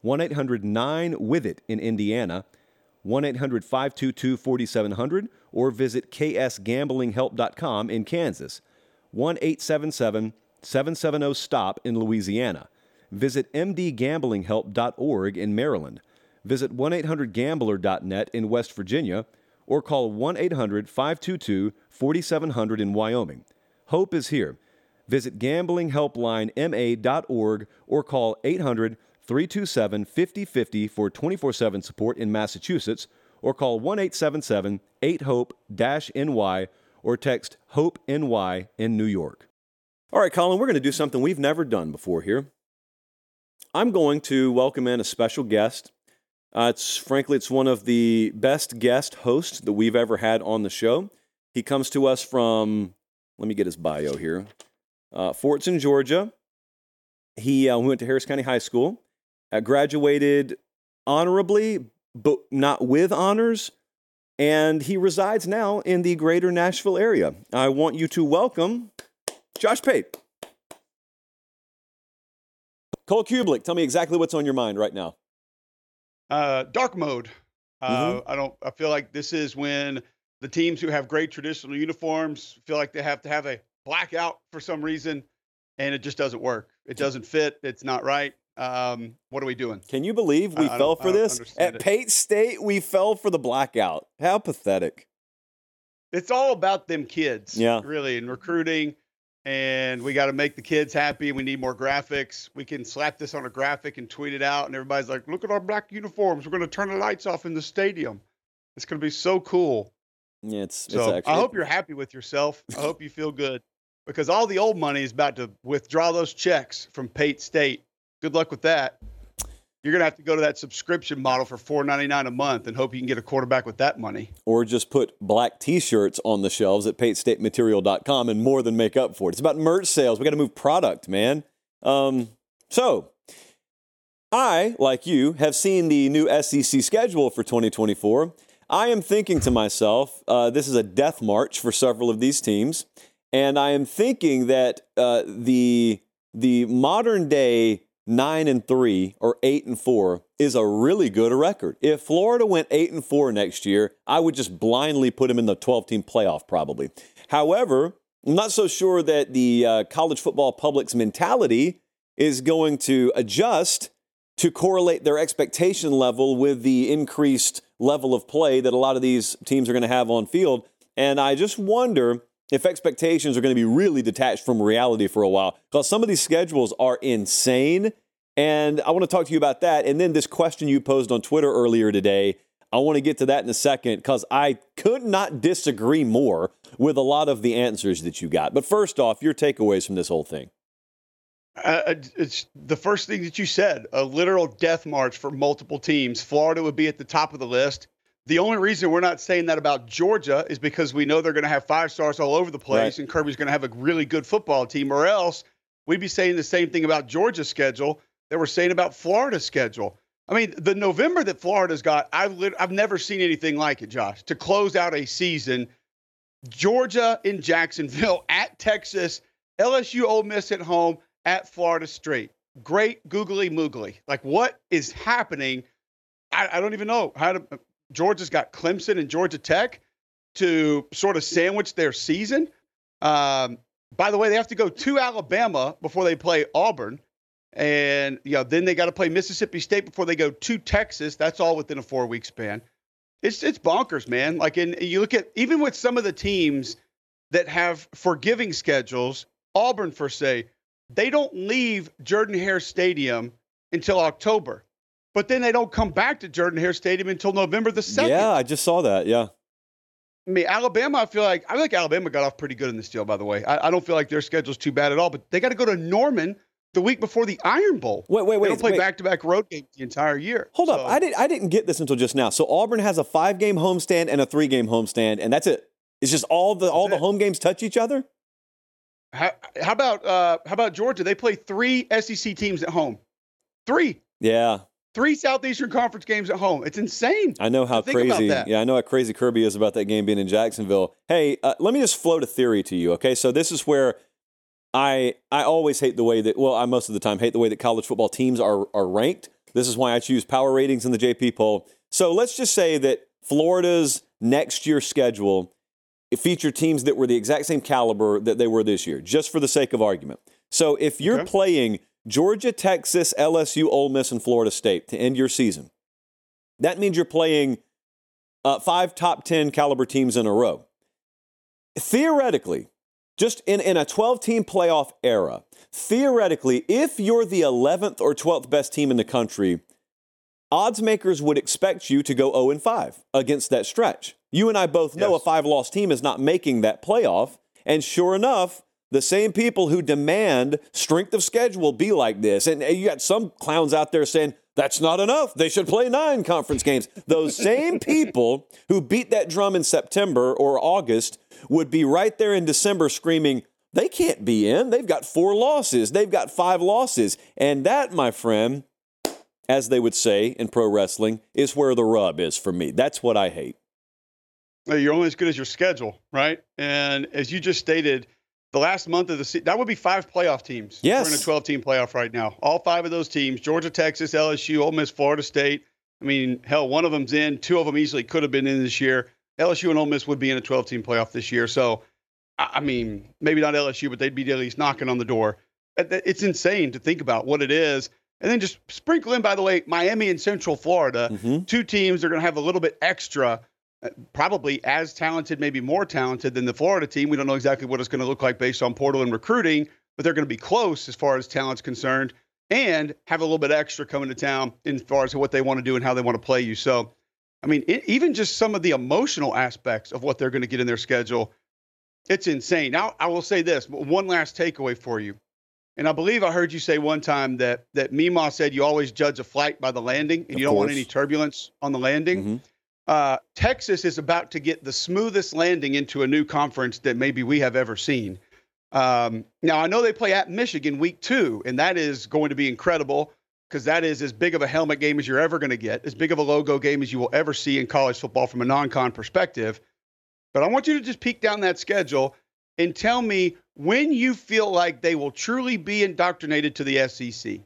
one eight hundred nine with it in Indiana, one eight hundred five two two four seven zero zero, or visit ksgamblinghelp dot com in Kansas, one eight seven seven seven seven zero stop in Louisiana. Visit m d gambling help dot org in Maryland. Visit one eight hundred gambler dot net in West Virginia, or call one eight hundred five two two four seven zero zero in Wyoming. Hope is here. Visit gambling helpline m a dot org or call eight hundred three two seven five zero five zero for twenty-four seven support in Massachusetts, or call one eight seven seven eight hope N Y or text HOPE-N Y in New York. All right, Colin, we're going to do something we've never done before here. I'm going to welcome in a special guest. Uh, it's frankly, it's one of the best guest hosts that we've ever had on the show. He comes to us from, let me get his bio here, Uh, Fort's in Georgia. He uh, went to Harris County High School, uh, graduated honorably, but not with honors, and he resides now in the greater Nashville area. I want you to welcome Josh Pate. Cole Cubelic, tell me exactly what's on your mind right now. Uh, dark mode. Uh, mm-hmm. I don't. I feel like this is when the teams who have great traditional uniforms feel like they have to have a blackout for some reason, and it just doesn't work. It doesn't fit. It's not right. Um, what are we doing? Can you believe we I, fell I for this? At it. Pate State, we fell for the blackout. How pathetic. It's all about them kids, yeah. really, and recruiting. And we got to make the kids happy. We need more graphics. We can slap this on a graphic and tweet it out. And everybody's like, look at our black uniforms. We're going to turn the lights off in the stadium. It's going to be so cool. Yeah, it's, so it's actually- I hope you're happy with yourself. I hope you feel good. Because all the old money is about to withdraw those checks from Pate State. Good luck with that. You're going to have to go to that subscription model for four dollars and ninety-nine cents a month and hope you can get a quarterback with that money. Or just put black T-shirts on the shelves at pate state material dot com and more than make up for it. It's about merch sales. We got to move product, man. Um, so, I, like you, have seen the new S E C schedule for twenty twenty-four. I am thinking to myself, uh, this is a death march for several of these teams. And I am thinking that uh, the the modern day nine and three or eight and four is a really good record. If Florida went eight and four next year, I would just blindly put them in the twelve team playoff probably. However, I'm not so sure that the uh, college football public's mentality is going to adjust to correlate their expectation level with the increased level of play that a lot of these teams are going to have on field. And I just wonder if expectations are going to be really detached from reality for a while, because some of these schedules are insane. And I want to talk to you about that. And then this question you posed on Twitter earlier today, I want to get to that in a second, because I could not disagree more with a lot of the answers that you got. But first off, your takeaways from this whole thing. Uh, it's the first thing that you said, a literal death march for multiple teams. Florida would be at the top of the list. The only reason we're not saying that about Georgia is because we know they're going to have five stars all over the place, right, and Kirby's going to have a really good football team, or else we'd be saying the same thing about Georgia's schedule that we're saying about Florida's schedule. I mean, the November that Florida's got, I've lit- I've never seen anything like it, Josh. To close out a season, Georgia in Jacksonville, at Texas, L S U Ole Miss at home, at Florida State. Great googly moogly. Like, what is happening? I, I don't even know how to... Georgia's got Clemson and Georgia Tech to sort of sandwich their season. Um, by the way, they have to go to Alabama before they play Auburn. And, you know, then they got to play Mississippi State before they go to Texas. That's all within a four-week span. It's it's bonkers, man. Like, and you look at, even with some of the teams that have forgiving schedules, Auburn, for say, they don't leave Jordan-Hare Stadium until October. But then they don't come back to Jordan-Hare Stadium until November the second. Yeah, I just saw that. Yeah. I mean, Alabama, I feel like I feel like Alabama got off pretty good in this deal, by the way. I, I don't feel like their schedule's too bad at all, but they got to go to Norman the week before the Iron Bowl. Wait, wait, wait. They don't play wait. back-to-back road games the entire year. Hold so. up. I didn't I didn't get this until just now. So Auburn has a five-game homestand and a three-game homestand, and that's it. It's just all the that's all it. the home games touch each other? How, how about uh, how about Georgia? They play three S E C teams at home. Three. Yeah. Three Southeastern Conference games at home. It's insane. I know how crazy. Yeah, I know how crazy Kirby is about that game being in Jacksonville. Hey, uh, let me just float a theory to you, okay? So this is where I I always hate the way that, well, I most of the time hate the way that college football teams are are ranked. This is why I choose power ratings in the J P poll. So let's just say that Florida's next year schedule feature teams that were the exact same caliber that they were this year, just for the sake of argument. So if you're okay. playing Georgia, Texas, L S U, Ole Miss, and Florida State to end your season, that means you're playing uh, five top ten caliber teams in a row. Theoretically, just in, in a twelve-team playoff era, theoretically, if you're the eleventh or twelfth best team in the country, odds makers would expect you to go oh and five against that stretch. You and I both know yes. a five-loss team is not making that playoff, and sure enough, the same people who demand strength of schedule be like this. And you got some clowns out there saying, that's not enough. They should play nine conference games. Those same people who beat that drum in September or August would be right there in December screaming, they can't be in. They've got four losses. They've got five losses. And that, my friend, as they would say in pro wrestling, is where the rub is for me. That's what I hate. You're only as good as your schedule, right? And as you just stated, the last month of the season, that would be five playoff teams. Yes. We're in a twelve-team playoff right now. All five of those teams, Georgia, Texas, L S U, Ole Miss, Florida State. I mean, hell, one of them's in. Two of them easily could have been in this year. L S U and Ole Miss would be in a twelve-team playoff this year. So, I mean, maybe not L S U, but they'd be at least knocking on the door. It's insane to think about what it is. And then just sprinkle in, by the way, Miami and Central Florida. Mm-hmm. Two teams are going to have a little bit extra, probably as talented, maybe more talented than the Florida team. We don't know exactly what it's going to look like based on portal and recruiting, but they're going to be close as far as talent's concerned and have a little bit extra coming to town as far as what they want to do and how they want to play you. So, I mean, it, even just some of the emotional aspects of what they're going to get in their schedule, it's insane. Now, I will say this, one last takeaway for you. And I believe I heard you say one time that, that Meemaw said you always judge a flight by the landing and of you don't course. want any turbulence on the landing. Mm-hmm. Uh, Texas is about to get the smoothest landing into a new conference that maybe we have ever seen. Um, now, I know they play at Michigan week two, and that is going to be incredible because that is as big of a helmet game as you're ever going to get, as big of a logo game as you will ever see in college football from a non-con perspective. But I want you to just peek down that schedule and tell me when you feel like they will truly be indoctrinated to the S E C.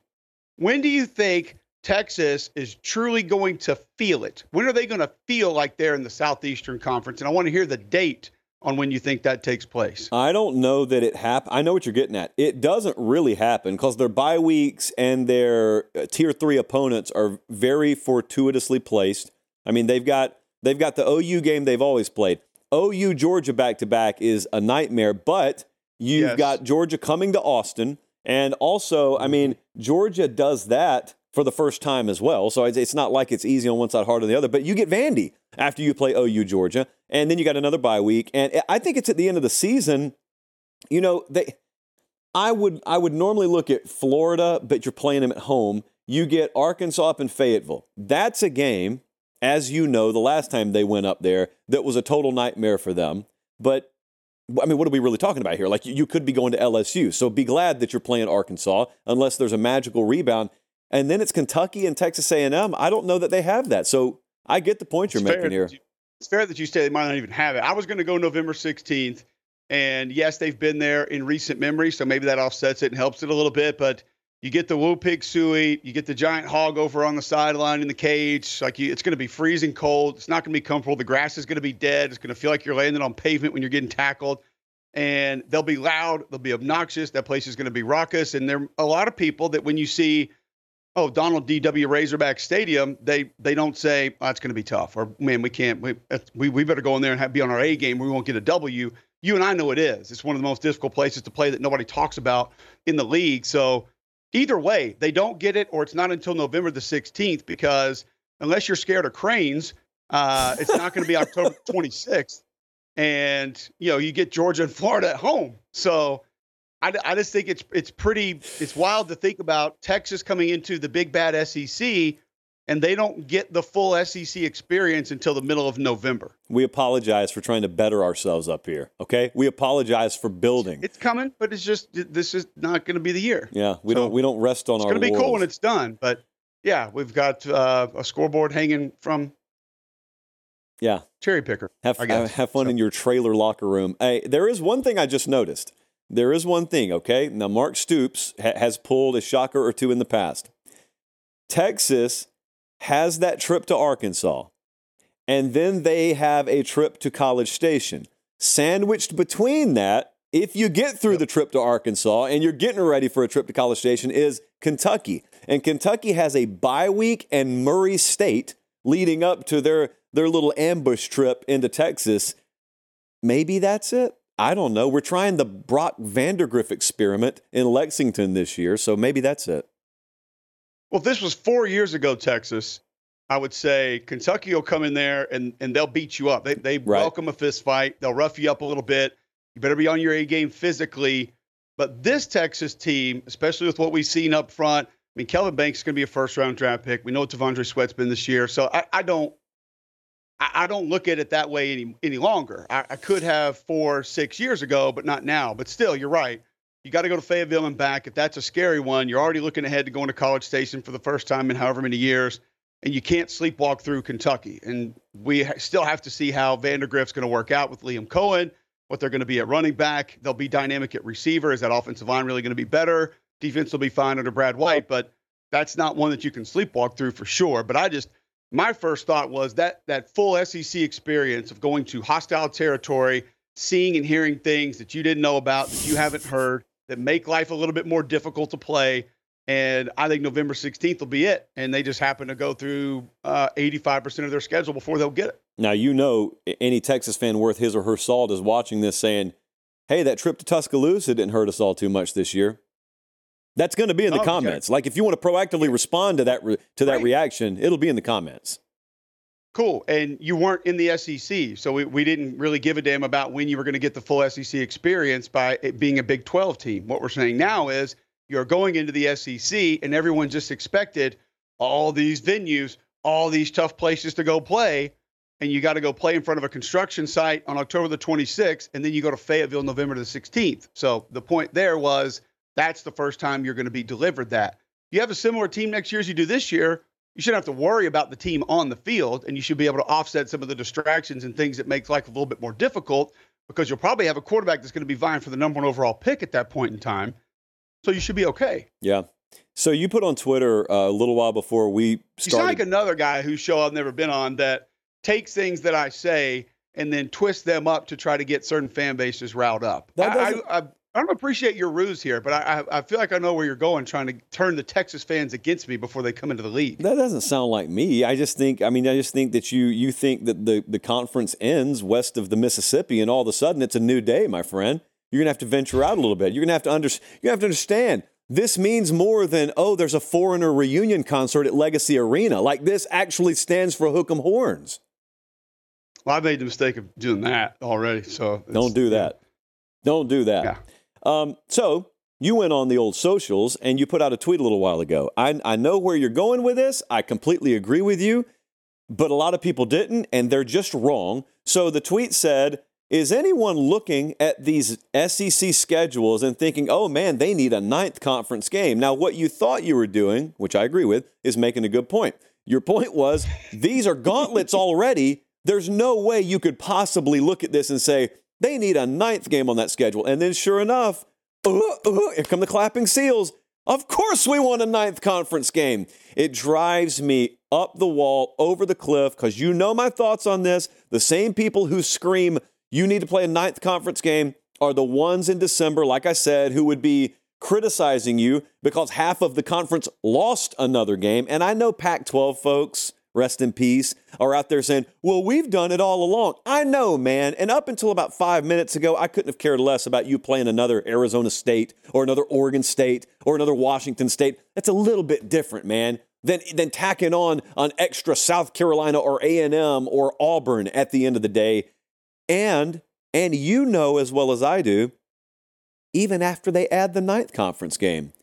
When do you think Texas is truly going to feel it? When are they going to feel like they're in the Southeastern Conference? And I want to hear the date on when you think that takes place. I don't know that it happens. I know what you're getting at. It doesn't really happen because their bye weeks and their tier three opponents are very fortuitously placed. I mean, they've got they've got the O U game they've always played. O U Georgia back-to-back is a nightmare, but you've yes. got Georgia coming to Austin. And also, I mean, Georgia does that for the first time as well. So it's not like it's easy on one side, hard on the other. But you get Vandy after you play O U Georgia, and then you got another bye week. And I think it's at the end of the season. You know, they, I would I would normally look at Florida, but you're playing them at home. You get Arkansas up in Fayetteville. That's a game, as you know, the last time they went up there, that was a total nightmare for them. But I mean, what are we really talking about here? Like, you could be going to L S U, so be glad that you're playing Arkansas, unless there's a magical rebound. And then it's Kentucky and Texas A and M. I don't know that they have that. So I get the point you're making here. It's fair that you say they might not even have it. I was going to go November sixteenth. And, yes, they've been there in recent memory, so maybe that offsets it and helps it a little bit. But you get the Woo Pig Suey. You get the giant hog over on the sideline in the cage. Like you, it's going to be freezing cold. It's not going to be comfortable. The grass is going to be dead. It's going to feel like you're landing on pavement when you're getting tackled. And they'll be loud. They'll be obnoxious. That place is going to be raucous. And there are a lot of people that when you see – oh, Donald D W Razorback Stadium, they they don't say, oh, it's going to be tough, or, man, we can't, we we, we better go in there and have, be on our A game, we won't get a W. You and I know it is. It's one of the most difficult places to play that nobody talks about in the league. So either way, they don't get it, or it's not until November the sixteenth, because unless you're scared of cranes, uh, it's not going to be October twenty-sixth. And, you know, you get Georgia and Florida at home. So I, I just think it's it's pretty it's wild to think about Texas coming into the big bad S E C, and they don't get the full S E C experience until the middle of November. We apologize for trying to better ourselves up here. Okay, we apologize for building. It's coming, but it's just this is not going to be the year. Yeah, we so don't we don't rest on our. It's going to be cool when it's done, but yeah, we've got uh, a scoreboard hanging from. Yeah, cherry picker. Have, I guess. have fun so. in your trailer locker room. Hey, there is one thing I just noticed. There is one thing, okay? Now, Mark Stoops ha- has pulled a shocker or two in the past. Texas has that trip to Arkansas, and then they have a trip to College Station. Sandwiched between that, if you get through the trip to Arkansas and you're getting ready for a trip to College Station, is Kentucky. And Kentucky has a bye week and Murray State leading up to their, their little ambush trip into Texas. Maybe that's it. I don't know. We're trying the Brock Vandergriff experiment in Lexington this year, so maybe that's it. Well, if this was four years ago, Texas, I would say Kentucky will come in there and, and they'll beat you up. They they right. welcome a fist fight. They'll rough you up a little bit. You better be on your A game physically. But this Texas team, especially with what we've seen up front, I mean, Kelvin Banks is going to be a first-round draft pick. We know what Devondre Sweat's been this year, so I, I don't. I don't look at it that way any any longer. I, I could have four, six years ago, but not now. But still, you're right. You got to go to Fayetteville and back. If that's a scary one, you're already looking ahead to going to College Station for the first time in however many years, and you can't sleepwalk through Kentucky. And we ha- still have to see how Vandergrift's going to work out with Liam Cohen, what they're going to be at running back. They'll be dynamic at receiver. Is that offensive line really going to be better? Defense will be fine under Brad White, but that's not one that you can sleepwalk through for sure. But I just – my first thought was that that full S E C experience of going to hostile territory, seeing and hearing things that you didn't know about, that you haven't heard, that make life a little bit more difficult to play. And I think November sixteenth will be it. And they just happen to go through uh, eighty-five percent of their schedule before they'll get it. Now, you know, any Texas fan worth his or her salt is watching this saying, hey, that trip to Tuscaloosa didn't hurt us all too much this year. That's going to be in the oh, comments. Okay. Like, if you want to proactively respond to that re- to that right. reaction, it'll be in the comments. Cool. And you weren't in the S E C, so we, we didn't really give a damn about when you were going to get the full S E C experience by it being a Big twelve team. What we're saying now is you're going into the S E C, and everyone just expected all these venues, all these tough places to go play, and you got to go play in front of a construction site on October the twenty-sixth, and then you go to Fayetteville November the sixteenth. So the point there was, that's the first time you're going to be delivered that. You have a similar team next year as you do this year, you shouldn't have to worry about the team on the field, and you should be able to offset some of the distractions and things that make life a little bit more difficult, because you'll probably have a quarterback that's going to be vying for the number one overall pick at that point in time. So you should be okay. Yeah. So you put on Twitter uh, a little while before we started. You sound like another guy whose show I've never been on that takes things that I say and then twists them up to try to get certain fan bases riled up. That doesn't... I, I, I, I don't appreciate your ruse here, but I, I feel like I know where you're going, trying to turn the Texas fans against me before they come into the league. That doesn't sound like me. I just think, I mean, I just think that you you think that the, the conference ends west of the Mississippi, and all of a sudden it's a new day, my friend. You're gonna have to venture out a little bit. You're gonna have to under, you have to understand this means more than oh, there's a foreigner reunion concert at Legacy Arena. Like, this actually stands for Hook 'em Horns. Well, I made the mistake of doing that already, so don't do that. Yeah. Don't do that. Yeah. Um, so you went on the old socials and you put out a tweet a little while ago. I, I know where you're going with this. I completely agree with you, but a lot of people didn't, and they're just wrong. So the tweet said, is anyone looking at these S E C schedules and thinking, oh man, they need a ninth conference game? Now, what you thought you were doing, which I agree with, is making a good point. Your point was, these are gauntlets already. There's no way you could possibly look at this and say, they need a ninth game on that schedule. And then sure enough, uh, uh, here come the clapping seals. Of course we want a ninth conference game. It drives me up the wall, over the cliff, because you know my thoughts on this. The same people who scream, you need to play a ninth conference game, are the ones in December, like I said, who would be criticizing you because half of the conference lost another game. And I know Pac twelve folks, rest in peace, are out there saying, well, we've done it all along. I know, man. And up until about five minutes ago, I couldn't have cared less about you playing another Arizona State or another Oregon State or another Washington State. That's a little bit different, man, than, than tacking on an extra South Carolina or A and M or Auburn at the end of the day. And, and you know as well as I do, even after they add the ninth conference game,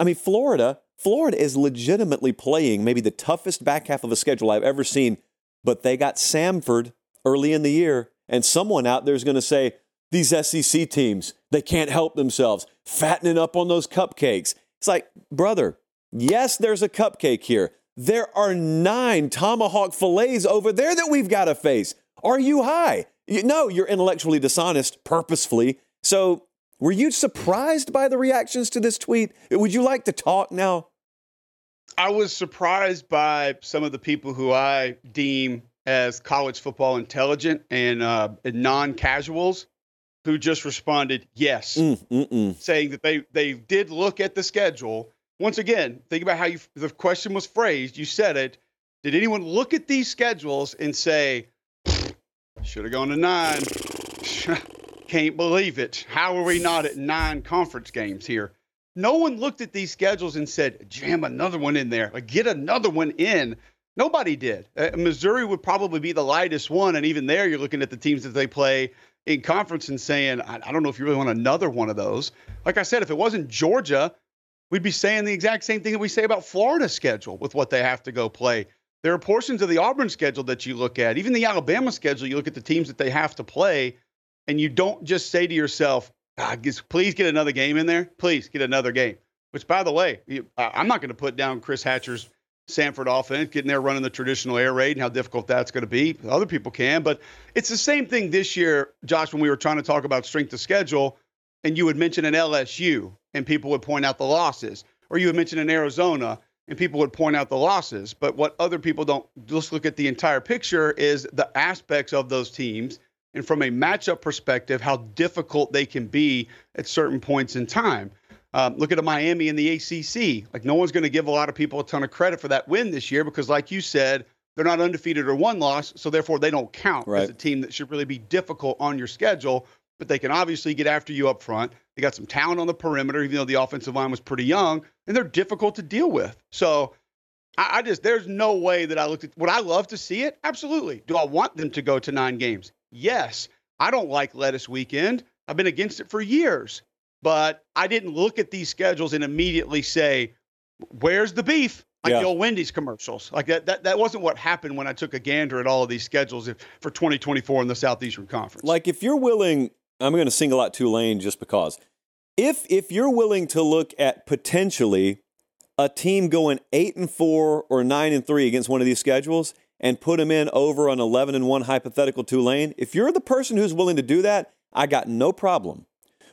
I mean, Florida... Florida is legitimately playing maybe the toughest back half of a schedule I've ever seen, but they got Samford early in the year, and someone out there is going to say, these S E C teams, they can't help themselves, fattening up on those cupcakes. It's like, brother, yes, there's a cupcake here. There are nine tomahawk fillets over there that we've got to face. Are you high? You, no, you're intellectually dishonest purposefully. So were you surprised by the reactions to this tweet? Would you like to talk now? I was surprised by some of the people who I deem as college football intelligent and, uh, and non-casuals who just responded, yes, mm, saying that they, they did look at the schedule. Once again, think about how you, the question was phrased. You said it. Did anyone look at these schedules and say, should have gone to nine? Can't believe it. How are we not at nine conference games here? No one looked at these schedules and said, jam another one in there, like get another one in. Nobody did. Uh, Missouri would probably be the lightest one. And even there, you're looking at the teams that they play in conference and saying, I, I don't know if you really want another one of those. Like I said, if it wasn't Georgia, we'd be saying the exact same thing that we say about Florida's schedule with what they have to go play. there are portions of the Auburn schedule that you look at, even the Alabama schedule, you look at the teams that they have to play, and you don't just say to yourself, ah, please get another game in there. Please get another game. Which, by the way, I'm not going to put down Chris Hatcher's Sanford offense, getting there running the traditional air raid and how difficult that's going to be. Other people can, but it's the same thing this year, Josh, when we were trying to talk about strength of schedule, and you would mention an L S U, and people would point out the losses, or you would mention an Arizona, and people would point out the losses. But what other people don't, just look at the entire picture, is the aspects of those teams, and from a matchup perspective, how difficult they can be at certain points in time. Um, look at a Miami in the A C C. Like, no one's going to give a lot of people a ton of credit for that win this year because, like you said, they're not undefeated or one loss, so therefore they don't count right. as a team that should really be difficult on your schedule, but they can obviously get after you up front. They got some talent on the perimeter, even though the offensive line was pretty young, and they're difficult to deal with. So I, I just – there's no way that I looked at – would I love to see it? Absolutely. Do I want them to go to nine games? Yes. I don't like lettuce weekend. I've been against it for years. But I didn't look at these schedules and immediately say, where's the beef? Like yeah. the old Wendy's commercials. Like that, that that wasn't what happened when I took a gander at all of these schedules for twenty twenty-four in the Southeastern Conference. Like, if you're willing, I'm going to single out Tulane just because. If if you're willing to look at potentially a team going eight and four or nine and three against one of these schedules and put them in over an eleven and one hypothetical Tulane, if you're the person who's willing to do that, I got no problem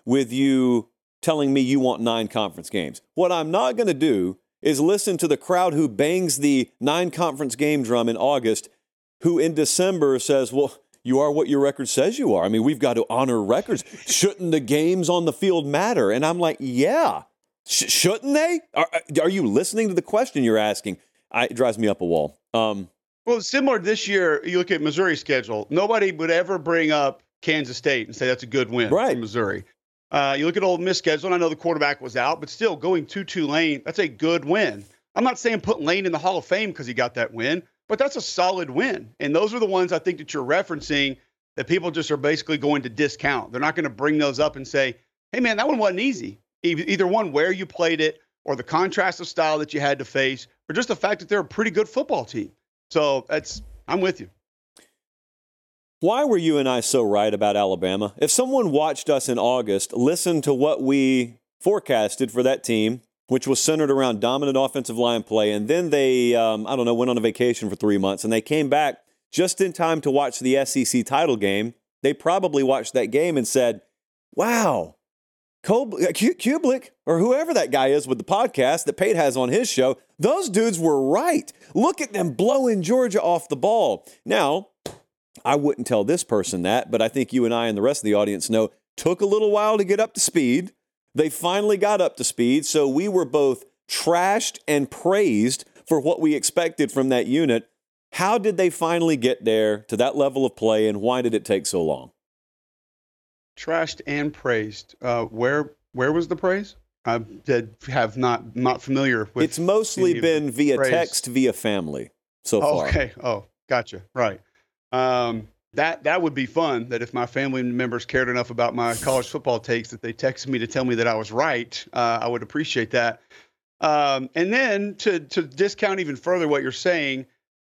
with you telling me you want nine conference games. What I'm not going to do is listen to the crowd who bangs the nine conference game drum in August, who in December says, well, you are what your record says you are. I mean, we've got to honor records. Shouldn't the games on the field matter? And I'm like, yeah, Sh- shouldn't they? Are, are you listening to the question you're asking? I, it drives me up a wall. Um, well, similar this year, you look at Missouri's schedule. Nobody would ever bring up Kansas State and say that's a good win right. for Missouri. Uh, you look at Ole Miss schedule, and I know the quarterback was out, but still going to Tulane, that's a good win. I'm not saying put Lane in the Hall of Fame because he got that win, but that's a solid win. And those are the ones I think that you're referencing that people just are basically going to discount. They're not going to bring those up and say, hey, man, that one wasn't easy. Either one, where you played it, or the contrast of style that you had to face, or just the fact that they're a pretty good football team. So that's I'm with you. Why were you and I so right about Alabama? If someone watched us in August, listened to what we forecasted for that team, which was centered around dominant offensive line play, and then they, um, I don't know, went on a vacation for three months, and they came back just in time to watch the S E C title game, they probably watched that game and said, wow, Cubelic, or whoever that guy is with the podcast that Pate has on his show, those dudes were right. Look at them blowing Georgia off the ball. Now, I wouldn't tell this person that, but I think you and I and the rest of the audience know, took a little while to get up to speed. They finally got up to speed, so we were both trashed and praised for what we expected from that unit. How did they finally get there to that level of play, and why did it take so long? Trashed and praised. Uh, where where was the praise? I did have not not familiar with. It's mostly been via praise. Text, via family so oh, far. Okay. Oh, gotcha. Right. Um, that, that would be fun that if my family members cared enough about my college football takes that they texted me to tell me that I was right, uh, I would appreciate that. Um, and then to, to discount even further what you're saying,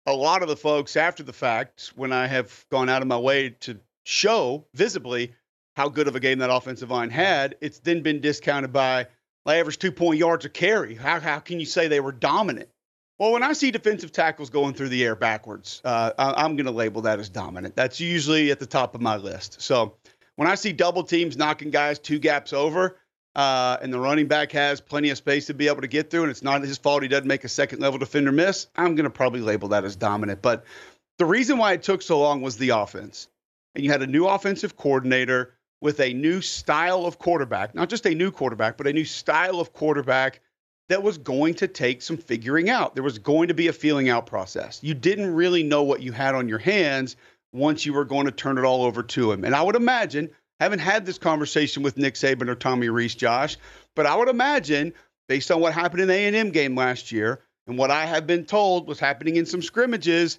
a lot of the folks after the fact, when I have gone out of my way to show visibly how good of a game that offensive line had, it's then been discounted by my average two point yards a carry. How, how can you say they were dominant? Well, when I see defensive tackles going through the air backwards, uh, I, I'm going to label that as dominant. That's usually at the top of my list. So when I see double teams knocking guys two gaps over uh, and the running back has plenty of space to be able to get through and it's not his fault he doesn't make a second-level defender miss, I'm going to probably label that as dominant. But the reason why it took so long was the offense. And you had a new offensive coordinator with a new style of quarterback, not just a new quarterback, but a new style of quarterback that was going to take some figuring out. There was going to be a feeling out process. You didn't really know what you had on your hands once you were going to turn it all over to him. And I would imagine, haven't had this conversation with Nick Saban or Tommy Rees, Josh, but I would imagine, based on what happened in the A and M game last year and what I have been told was happening in some scrimmages,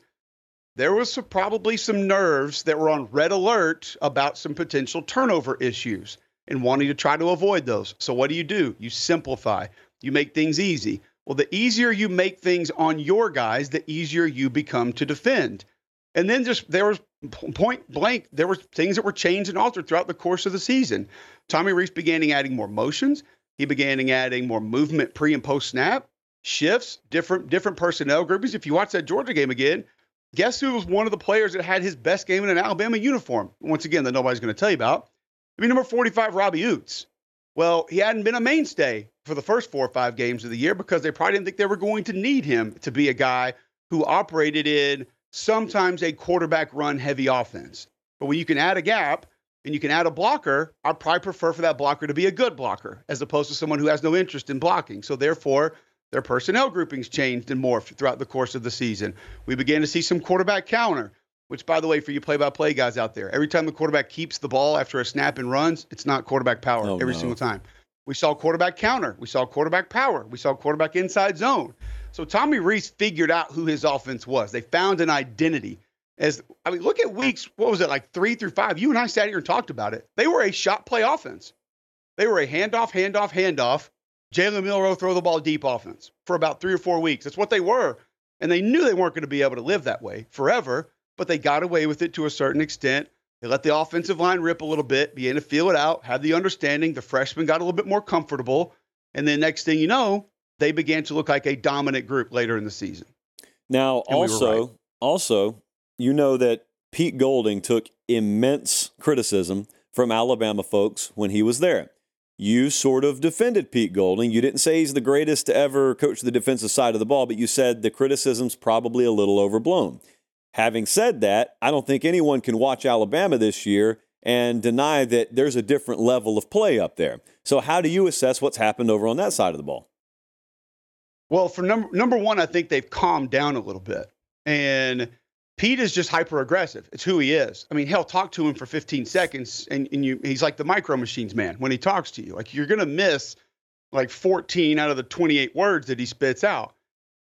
there was some, probably some nerves that were on red alert about some potential turnover issues and wanting to try to avoid those. So what do you do? You simplify. You make things easy. Well, the easier you make things on your guys, the easier you become to defend. And then just there was point blank, there were things that were changed and altered throughout the course of the season. Tommy Rees began adding more motions. He began adding more movement pre and post snap, shifts, different different personnel groups. If you watch that Georgia game again, guess who was one of the players that had his best game in an Alabama uniform? Once again, that nobody's going to tell you about. I mean, number forty-five, Robbie Utes. Well, he hadn't been a mainstay for the first four or five games of the year because they probably didn't think they were going to need him to be a guy who operated in sometimes a quarterback run heavy offense. But when you can add a gap and you can add a blocker, I probably prefer for that blocker to be a good blocker as opposed to someone who has no interest in blocking. So therefore, their personnel groupings changed and morphed throughout the course of the season. We began to see some quarterback counter, which, by the way, for you play-by-play guys out there, every time the quarterback keeps the ball after a snap and runs, it's not quarterback power oh, every no. single time. We saw quarterback counter. We saw quarterback power. We saw quarterback inside zone. So Tommy Rees figured out who his offense was. They found an identity. As I mean, look at weeks, what was it, like three through five? You and I sat here and talked about it. They were a shot play offense. They were a handoff, handoff, handoff. Jalen Milroe throw the ball deep offense for about three or four weeks. That's what they were. And they knew they weren't going to be able to live that way forever, but they got away with it to a certain extent. They let the offensive line rip a little bit, began to feel it out, had the understanding. The freshmen got a little bit more comfortable. And then next thing you know, they began to look like a dominant group later in the season. Now, and also, we right. also, you know that Pete Golding took immense criticism from Alabama folks when he was there. You sort of defended Pete Golding. You didn't say he's the greatest to ever coach the defensive side of the ball, but you said the criticism's probably a little overblown. Having said that, I don't think anyone can watch Alabama this year and deny that there's a different level of play up there. So how do you assess what's happened over on that side of the ball? Well, for number, number one, I think they've calmed down a little bit. And Pete is just hyper-aggressive. It's who he is. I mean, hell, talk to him for fifteen seconds, and, and you, he's like the Micro Machines man when he talks to you. Like, you're going to miss, like, fourteen out of the twenty-eight words that he spits out.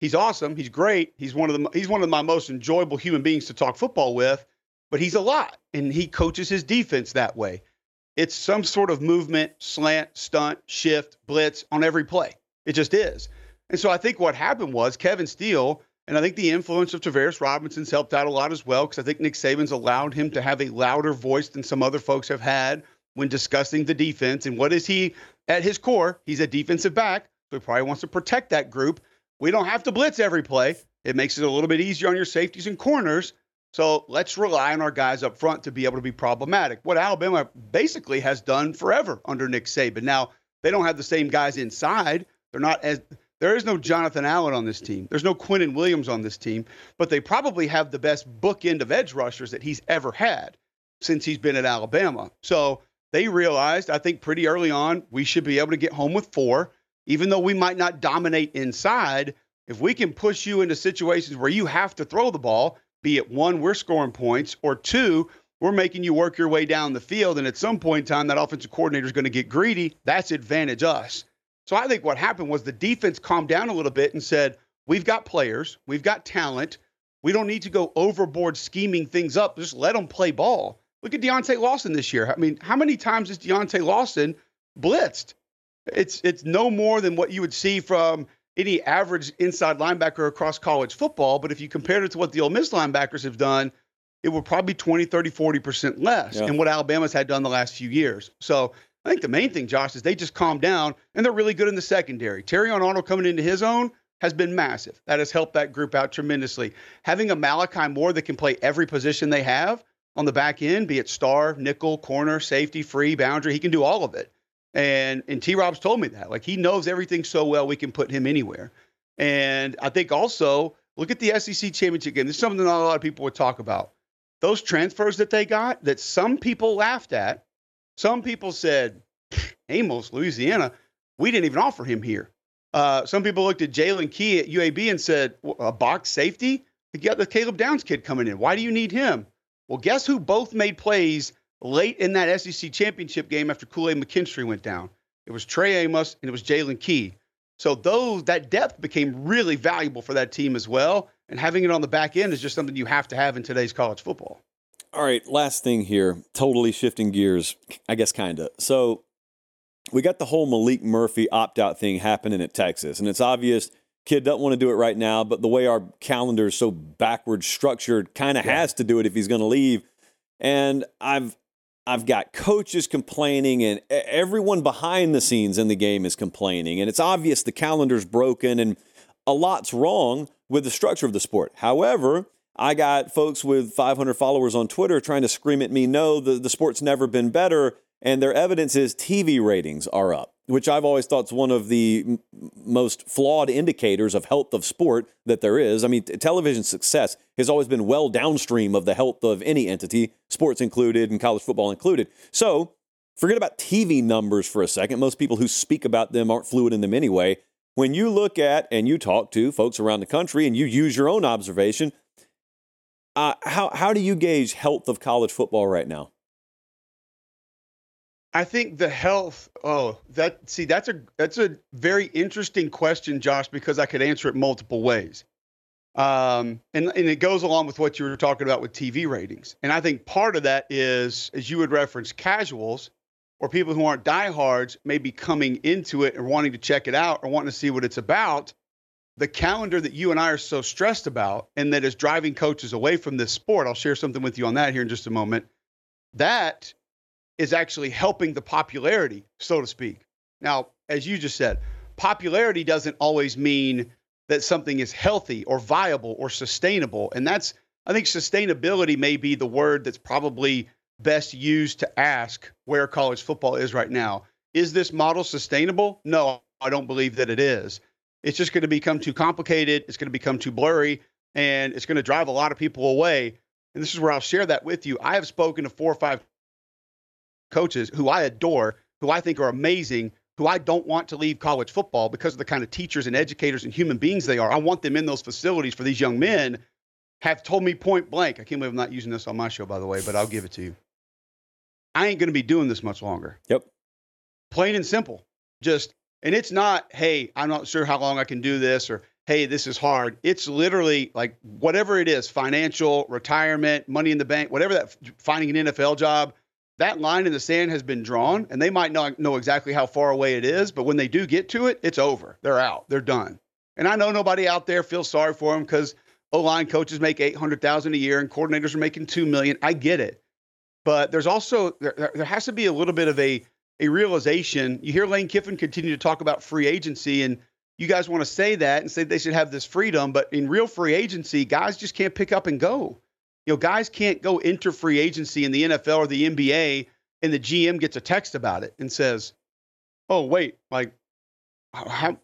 He's awesome. He's great. He's one of the he's one of my most enjoyable human beings to talk football with, but he's a lot, and he coaches his defense that way. It's some sort of movement, slant, stunt, shift, blitz on every play. It just is. And so I think what happened was Kevin Steele— and I think the influence of Tavares Robinson's helped out a lot as well, because I think Nick Saban's allowed him to have a louder voice than some other folks have had when discussing the defense. And what is he at his core? He's a defensive back, so he probably wants to protect that group. We don't have to blitz every play. It makes it a little bit easier on your safeties and corners. So let's rely on our guys up front to be able to be problematic. What Alabama basically has done forever under Nick Saban. Now, they don't have the same guys inside. They're not as... There is no Jonathan Allen on this team. There's no Quinnen Williams on this team, but they probably have the best bookend of edge rushers that he's ever had since he's been at Alabama. So they realized, I think pretty early on, we should be able to get home with four, even though we might not dominate inside. If we can push you into situations where you have to throw the ball, be it one, we're scoring points, or two, we're making you work your way down the field. And at some point in time, that offensive coordinator is going to get greedy. That's advantage us. So I think what happened was the defense calmed down a little bit and said, we've got players, we've got talent. We don't need to go overboard scheming things up. Just let them play ball. Look at Deontay Lawson this year. I mean, how many times is Deontay Lawson blitzed? It's it's no more than what you would see from any average inside linebacker across college football. But if you compared it to what the Ole Miss linebackers have done, it would probably be twenty, thirty, forty percent less yeah. than what Alabama's had done the last few years. So I think the main thing, Josh, is they just calmed down, and they're really good in the secondary. Terrion Arnold coming into his own has been massive. That has helped that group out tremendously. Having a Malachi Moore that can play every position they have on the back end, be it star, nickel, corner, safety, free, boundary, he can do all of it. And and T-Rob's told me that. Like, he knows everything so well, we can put him anywhere. And I think also, look at the S E C championship game. This is something not a lot of people would talk about. Those transfers that they got that some people laughed at, some people said, Amos, Louisiana, we didn't even offer him here. Uh, some people looked at Jalen Key at U A B and said, a box safety? You got the Caleb Downs kid coming in. Why do you need him? Well, guess who both made plays late in that S E C championship game after Kool-Aid McKinstry went down? It was Trey Amos and it was Jalen Key. So those that depth became really valuable for that team as well. And having it on the back end is just something you have to have in today's college football. All right, last thing here, totally shifting gears, I guess kind of. So we got the whole Malik Murphy opt-out thing happening at Texas, and it's obvious kid doesn't want to do it right now, but the way our calendar is so backward structured, kind of yeah. has to do it if he's going to leave. And I've I've got coaches complaining, and everyone behind the scenes in the game is complaining. And it's obvious the calendar's broken, and a lot's wrong with the structure of the sport. However, I got folks with five hundred followers on Twitter trying to scream at me, no, the, the sport's never been better. And their evidence is T V ratings are up, which I've always thought is one of the m- most flawed indicators of health of sport that there is. I mean, t- television success has always been well downstream of the health of any entity, sports included and college football included. So forget about T V numbers for a second. Most people who speak about them aren't fluid in them anyway. When you look at and you talk to folks around the country and you use your own observation, Uh, how how do you gauge health of college football right now? I think the health. Oh, that see, that's a that's a very interesting question, Josh, because I could answer it multiple ways, um, and and it goes along with what you were talking about with T V ratings. And I think part of that is, as you would reference, casuals or people who aren't diehards may be coming into it and wanting to check it out or wanting to see what it's about. The calendar that you and I are so stressed about and that is driving coaches away from this sport, I'll share something with you on that here in just a moment, that is actually helping the popularity, so to speak. Now, as you just said, popularity doesn't always mean that something is healthy or viable or sustainable. And that's, I think sustainability may be the word that's probably best used to ask where college football is right now. Is this model sustainable? No, I don't believe that it is. It's just going to become too complicated. It's going to become too blurry, and it's going to drive a lot of people away. And this is where I'll share that with you. I have spoken to four or five coaches who I adore, who I think are amazing, who I don't want to leave college football because of the kind of teachers and educators and human beings they are. I want them in those facilities for these young men, have told me point blank. I can't believe I'm not using this on my show, by the way, but I'll give it to you. I ain't going to be doing this much longer. Yep. Plain and simple. Just And it's not, hey, I'm not sure how long I can do this, or, hey, this is hard. It's literally like whatever it is, financial, retirement, money in the bank, whatever that, finding an N F L job, that line in the sand has been drawn, and they might not know exactly how far away it is, but when they do get to it, it's over. They're out. They're done. And I know nobody out there feels sorry for them because O-line coaches make eight hundred thousand dollars a year and coordinators are making two million dollars. I get it. But there's also, there, there has to be a little bit of a, a realization. You hear Lane Kiffin continue to talk about free agency, and you guys want to say that and say they should have this freedom, but in real free agency, guys just can't pick up and go. You know, guys can't go enter free agency in the N F L or the N B A, and the G M gets a text about it and says, oh, wait, like, how,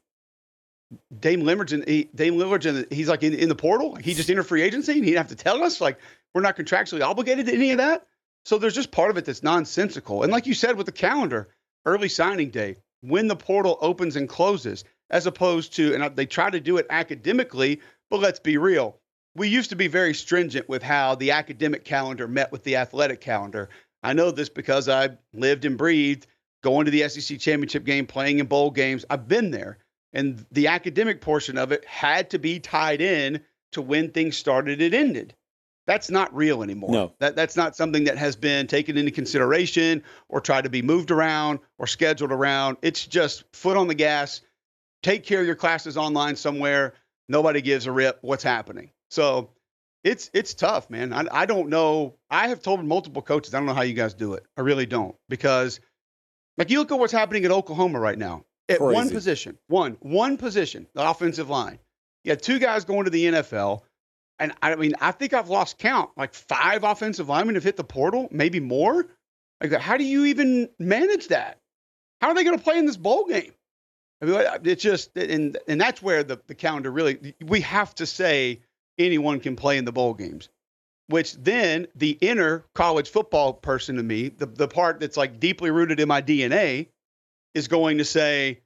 Dame Lillard's in, he, Dame Lillard's in, he's like in, in the portal? He just entered free agency, and he'd have to tell us? Like, we're not contractually obligated to any of that? So there's just part of it that's nonsensical. And like you said with the calendar, early signing day, when the portal opens and closes, as opposed to, and they try to do it academically, but let's be real. We used to be very stringent with how the academic calendar met with the athletic calendar. I know this because I lived and breathed going to the S E C championship game, playing in bowl games. I've been there. And the academic portion of it had to be tied in to when things started and ended. That's not real anymore. No. That that's not something that has been taken into consideration or tried to be moved around or scheduled around. It's just foot on the gas, take care of your classes online somewhere. Nobody gives a rip what's happening. So it's it's tough, man. I, I don't know. I have told multiple coaches, I don't know how you guys do it. I really don't. Because like you look at what's happening at Oklahoma right now. At Crazy. one position, one, one position, the offensive line. You had two guys going to the N F L. And I mean, I think I've lost count, like five offensive linemen have hit the portal, maybe more. Like, how do you even manage that? How are they going to play in this bowl game? I mean, it's just, and and that's where the, the calendar really, we have to say anyone can play in the bowl games, which then the inner college football person to me, the, the part that's like deeply rooted in my D N A is going to say,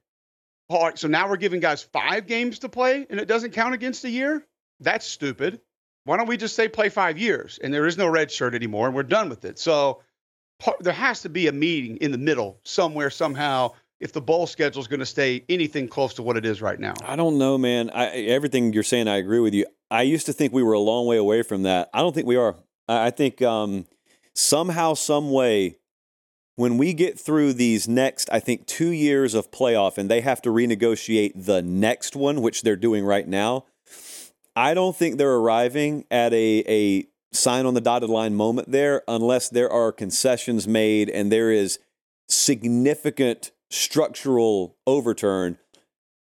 all right, so now we're giving guys five games to play and it doesn't count against the year? That's stupid. Why don't we just say play five years and there is no red shirt anymore and we're done with it? So par- there has to be a meeting in the middle somewhere, somehow, if the bowl schedule is going to stay anything close to what it is right now. I don't know, man. I, everything you're saying, I agree with you. I used to think we were a long way away from that. I don't think we are. I think um, somehow, some way, when we get through these next, I think, two years of playoff and they have to renegotiate the next one, which they're doing right now, I don't think they're arriving at a, a sign on the dotted line moment there unless there are concessions made and there is significant structural overturn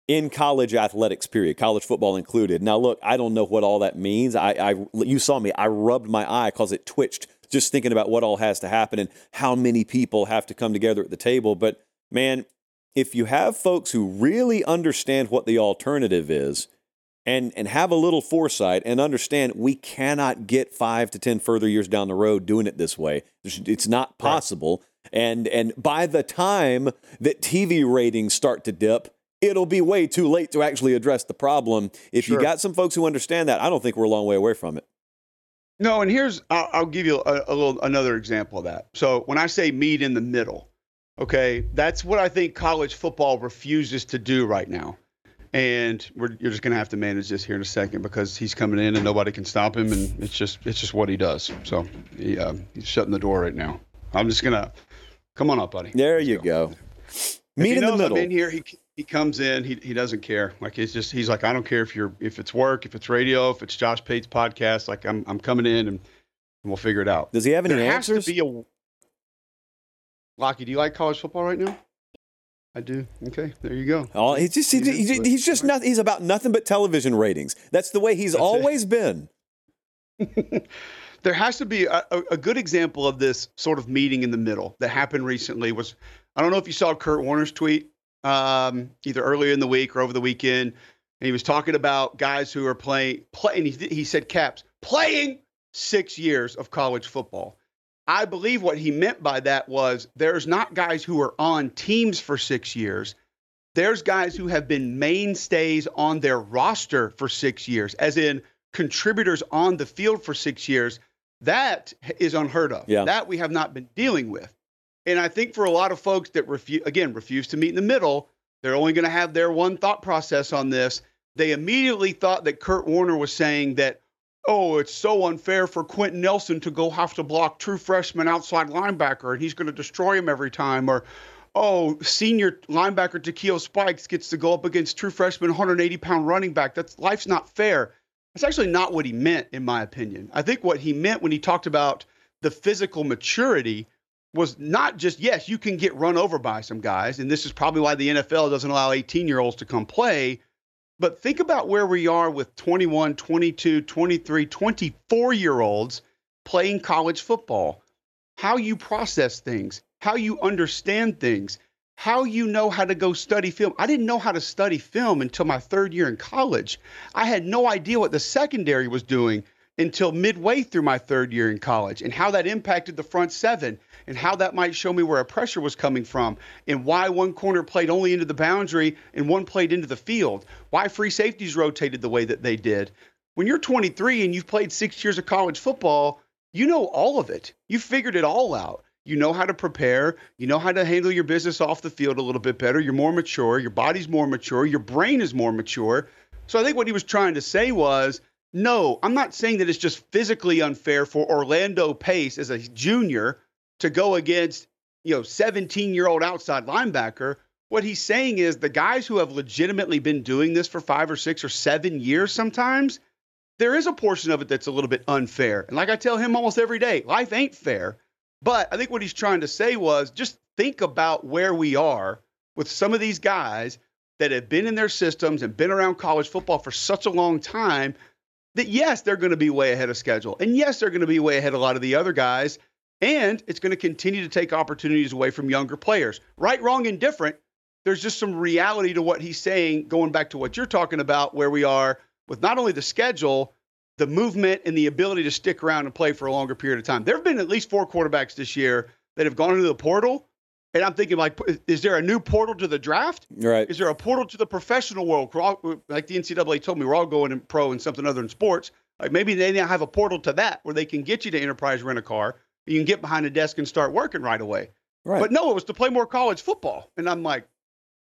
in college athletics, period, college football included. Now, look, I don't know what all that means. I, I you saw me. I rubbed my eye because it twitched just thinking about what all has to happen and how many people have to come together at the table. But, man, if you have folks who really understand what the alternative is and, and have a little foresight and understand we cannot get five to ten further years down the road doing it this way, it's not possible. Right. And, and by the time that T V ratings start to dip, it'll be way too late to actually address the problem. If sure. you got some folks who understand that, I don't think we're a long way away from it. No, and here's, I'll, I'll give you a, a little, another example of that. So when I say meet in the middle, okay, that's what I think college football refuses to do right now. And we're, you're just going to have to manage this here in a second because he's coming in and nobody can stop him. And it's just, it's just what he does. So he, uh, he's shutting the door right now. I'm just going to, come on up, buddy. There Let's you go. go. Meet in the middle. I'm in here, he He comes in, he he doesn't care. Like it's just he's like, I don't care if you're if it's work, if it's radio, if it's Josh Pate's podcast, like I'm I'm coming in and, and we'll figure it out. Does he have any there answers? Has to be a... Lockie, do you like college football right now? I do. Okay, there you go. Oh, he's just he's, he's just, he's just not he's about nothing but television ratings. That's the way he's That's always it. been. There has to be a, a good example of this sort of meeting in the middle that happened recently was, I don't know if you saw Kurt Warner's tweet. Um, either earlier in the week or over the weekend. And he was talking about guys who are playing, play, and he, he said Caps, playing six years of college football. I believe what he meant by that was there's not guys who are on teams for six years. There's guys who have been mainstays on their roster for six years, as in contributors on the field for six years. That is unheard of. Yeah. That we have not been dealing with. And I think for a lot of folks that, refu- again, refuse to meet in the middle, they're only going to have their one thought process on this. They immediately thought that Kurt Warner was saying that, oh, it's so unfair for Quentin Nelson to go have to block true freshman outside linebacker, and he's going to destroy him every time. Or, oh, senior linebacker Takeo Spikes gets to go up against true freshman one hundred eighty pound running back. That's life's not fair. That's actually not what he meant, in my opinion. I think what he meant when he talked about the physical maturity was not just, yes, you can get run over by some guys, and this is probably why the N F L doesn't allow eighteen-year-olds to come play, but think about where we are with twenty-one, twenty-two, twenty-three, twenty-four-year-olds playing college football. How you process things, how you understand things, how you know how to go study film. I didn't know how to study film until my third year in college. I had no idea what the secondary was doing until midway through my third year in college, and how that impacted the front seven, and how that might show me where a pressure was coming from, and why one corner played only into the boundary and one played into the field, why free safeties rotated the way that they did. When you're twenty-three and you've played six years of college football, you know all of it. You figured it all out. You know how to prepare. You know how to handle your business off the field a little bit better. You're more mature. Your body's more mature. Your brain is more mature. So I think what he was trying to say was, no, I'm not saying that it's just physically unfair for Orlando Pace as a junior to go against, you know, seventeen-year-old outside linebacker. What he's saying is the guys who have legitimately been doing this for five or six or seven years sometimes, there is a portion of it that's a little bit unfair. And like I tell him almost every day, life ain't fair. But I think what he's trying to say was just think about where we are with some of these guys that have been in their systems and been around college football for such a long time that, yes, they're going to be way ahead of schedule. And, yes, they're going to be way ahead of a lot of the other guys. And it's going to continue to take opportunities away from younger players. Right, wrong, and different. There's just some reality to what he's saying, going back to what you're talking about, where we are with not only the schedule, the movement, and the ability to stick around and play for a longer period of time. There have been at least four quarterbacks this year that have gone into the portal. And I'm thinking, like, is there a new portal to the draft? Right. Is there a portal to the professional world? Like the N C double A told me, we're all going in pro and something other than sports. Like maybe they now have a portal to that where they can get you to enterprise rent a car. You can get behind a desk and start working right away. Right. But no, it was to play more college football. And I'm like,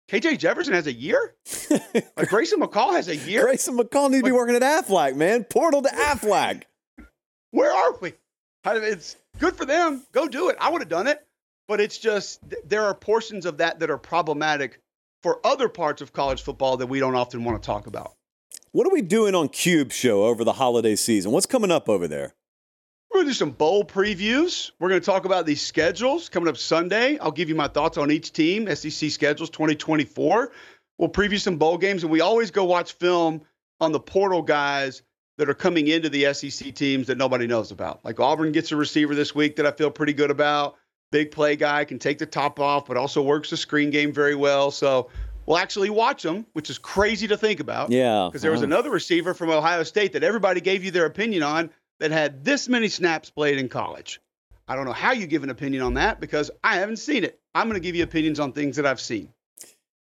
K J Jefferson has a year? Like Grayson McCall has a year? Grayson McCall needs like, to be working at Aflac, man. Portal to Aflac. Where are we? It's good for them. Go do it. I would have done it. But it's just there are portions of that that are problematic for other parts of college football that we don't often want to talk about. What are we doing on Cube Show over the holiday season? What's coming up over there? We're going to do some bowl previews. We're going to talk about these schedules coming up Sunday. I'll give you my thoughts on each team, S E C schedules twenty twenty-four. We'll preview some bowl games, and we always go watch film on the portal guys that are coming into the S E C teams that nobody knows about. Like Auburn gets a receiver this week that I feel pretty good about. Big play guy, can take the top off, but also works the screen game very well. So we'll actually watch them, which is crazy to think about. Yeah. Because there was another receiver from Ohio State that everybody gave you their opinion on that had this many snaps played in college. I don't know how you give an opinion on that because I haven't seen it. I'm going to give you opinions on things that I've seen.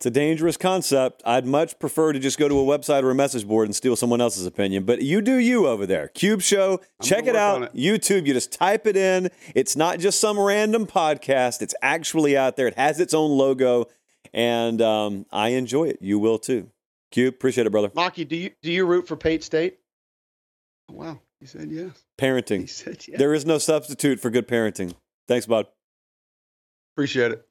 It's a dangerous concept. I'd much prefer to just go to a website or a message board and steal someone else's opinion. But you do you over there. Cube Show. I'm Check it out. It. YouTube. You just type it in. It's not just some random podcast. It's actually out there. It has its own logo. And um, I enjoy it. You will too. Cube, appreciate it, brother. Lockie, do you, do you root for Pate State? Oh, wow. He said yes. Parenting. He said yes. There is no substitute for good parenting. Thanks, bud. Appreciate it.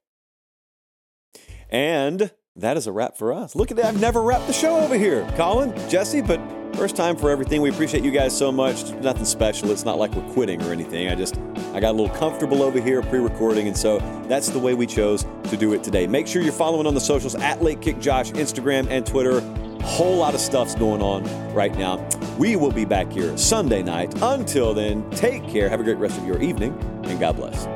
And that is a wrap for us. Look at that. I've never wrapped the show over here. Colin, Jesse, but first time for everything. We appreciate you guys so much. Nothing special. It's not like we're quitting or anything. I just, I got a little comfortable over here pre-recording, and so that's the way we chose to do it today. Make sure you're following on the socials at Late Kick Josh, Instagram and Twitter. Whole lot of stuff's going on right now. We will be back here Sunday night. Until then, take care. Have a great rest of your evening, and God bless.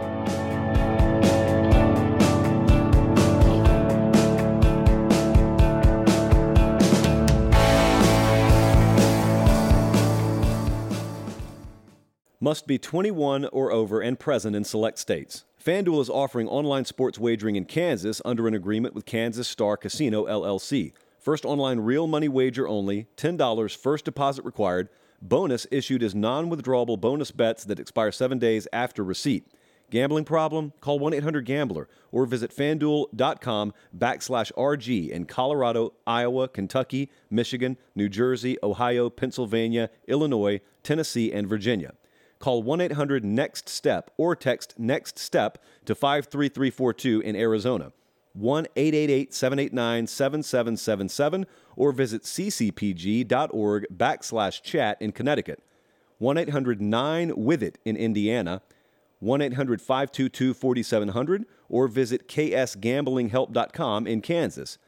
Must be twenty-one or over and present in select states. FanDuel is offering online sports wagering in Kansas under an agreement with Kansas Star Casino, L L C. First online real money wager only, ten dollars first deposit required, bonus issued as non-withdrawable bonus bets that expire seven days after receipt. Gambling problem? Call one eight hundred gambler or visit FanDuel.com backslash RG in Colorado, Iowa, Kentucky, Michigan, New Jersey, Ohio, Pennsylvania, Illinois, Tennessee, and Virginia. Call one eight hundred next step or text NEXT STEP to five three three four two in Arizona. one eight eight eight seven eight nine seven seven seven seven or visit ccpg.org backslash chat in Connecticut. one eight hundred nine with it in Indiana. one eight hundred five two two four seven zero zero or visit ksgamblinghelp dot com in Kansas.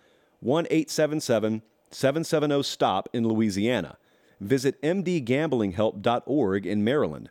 one eight seven seven seven seven zero stop in Louisiana. Visit m d gambling help dot org in Maryland.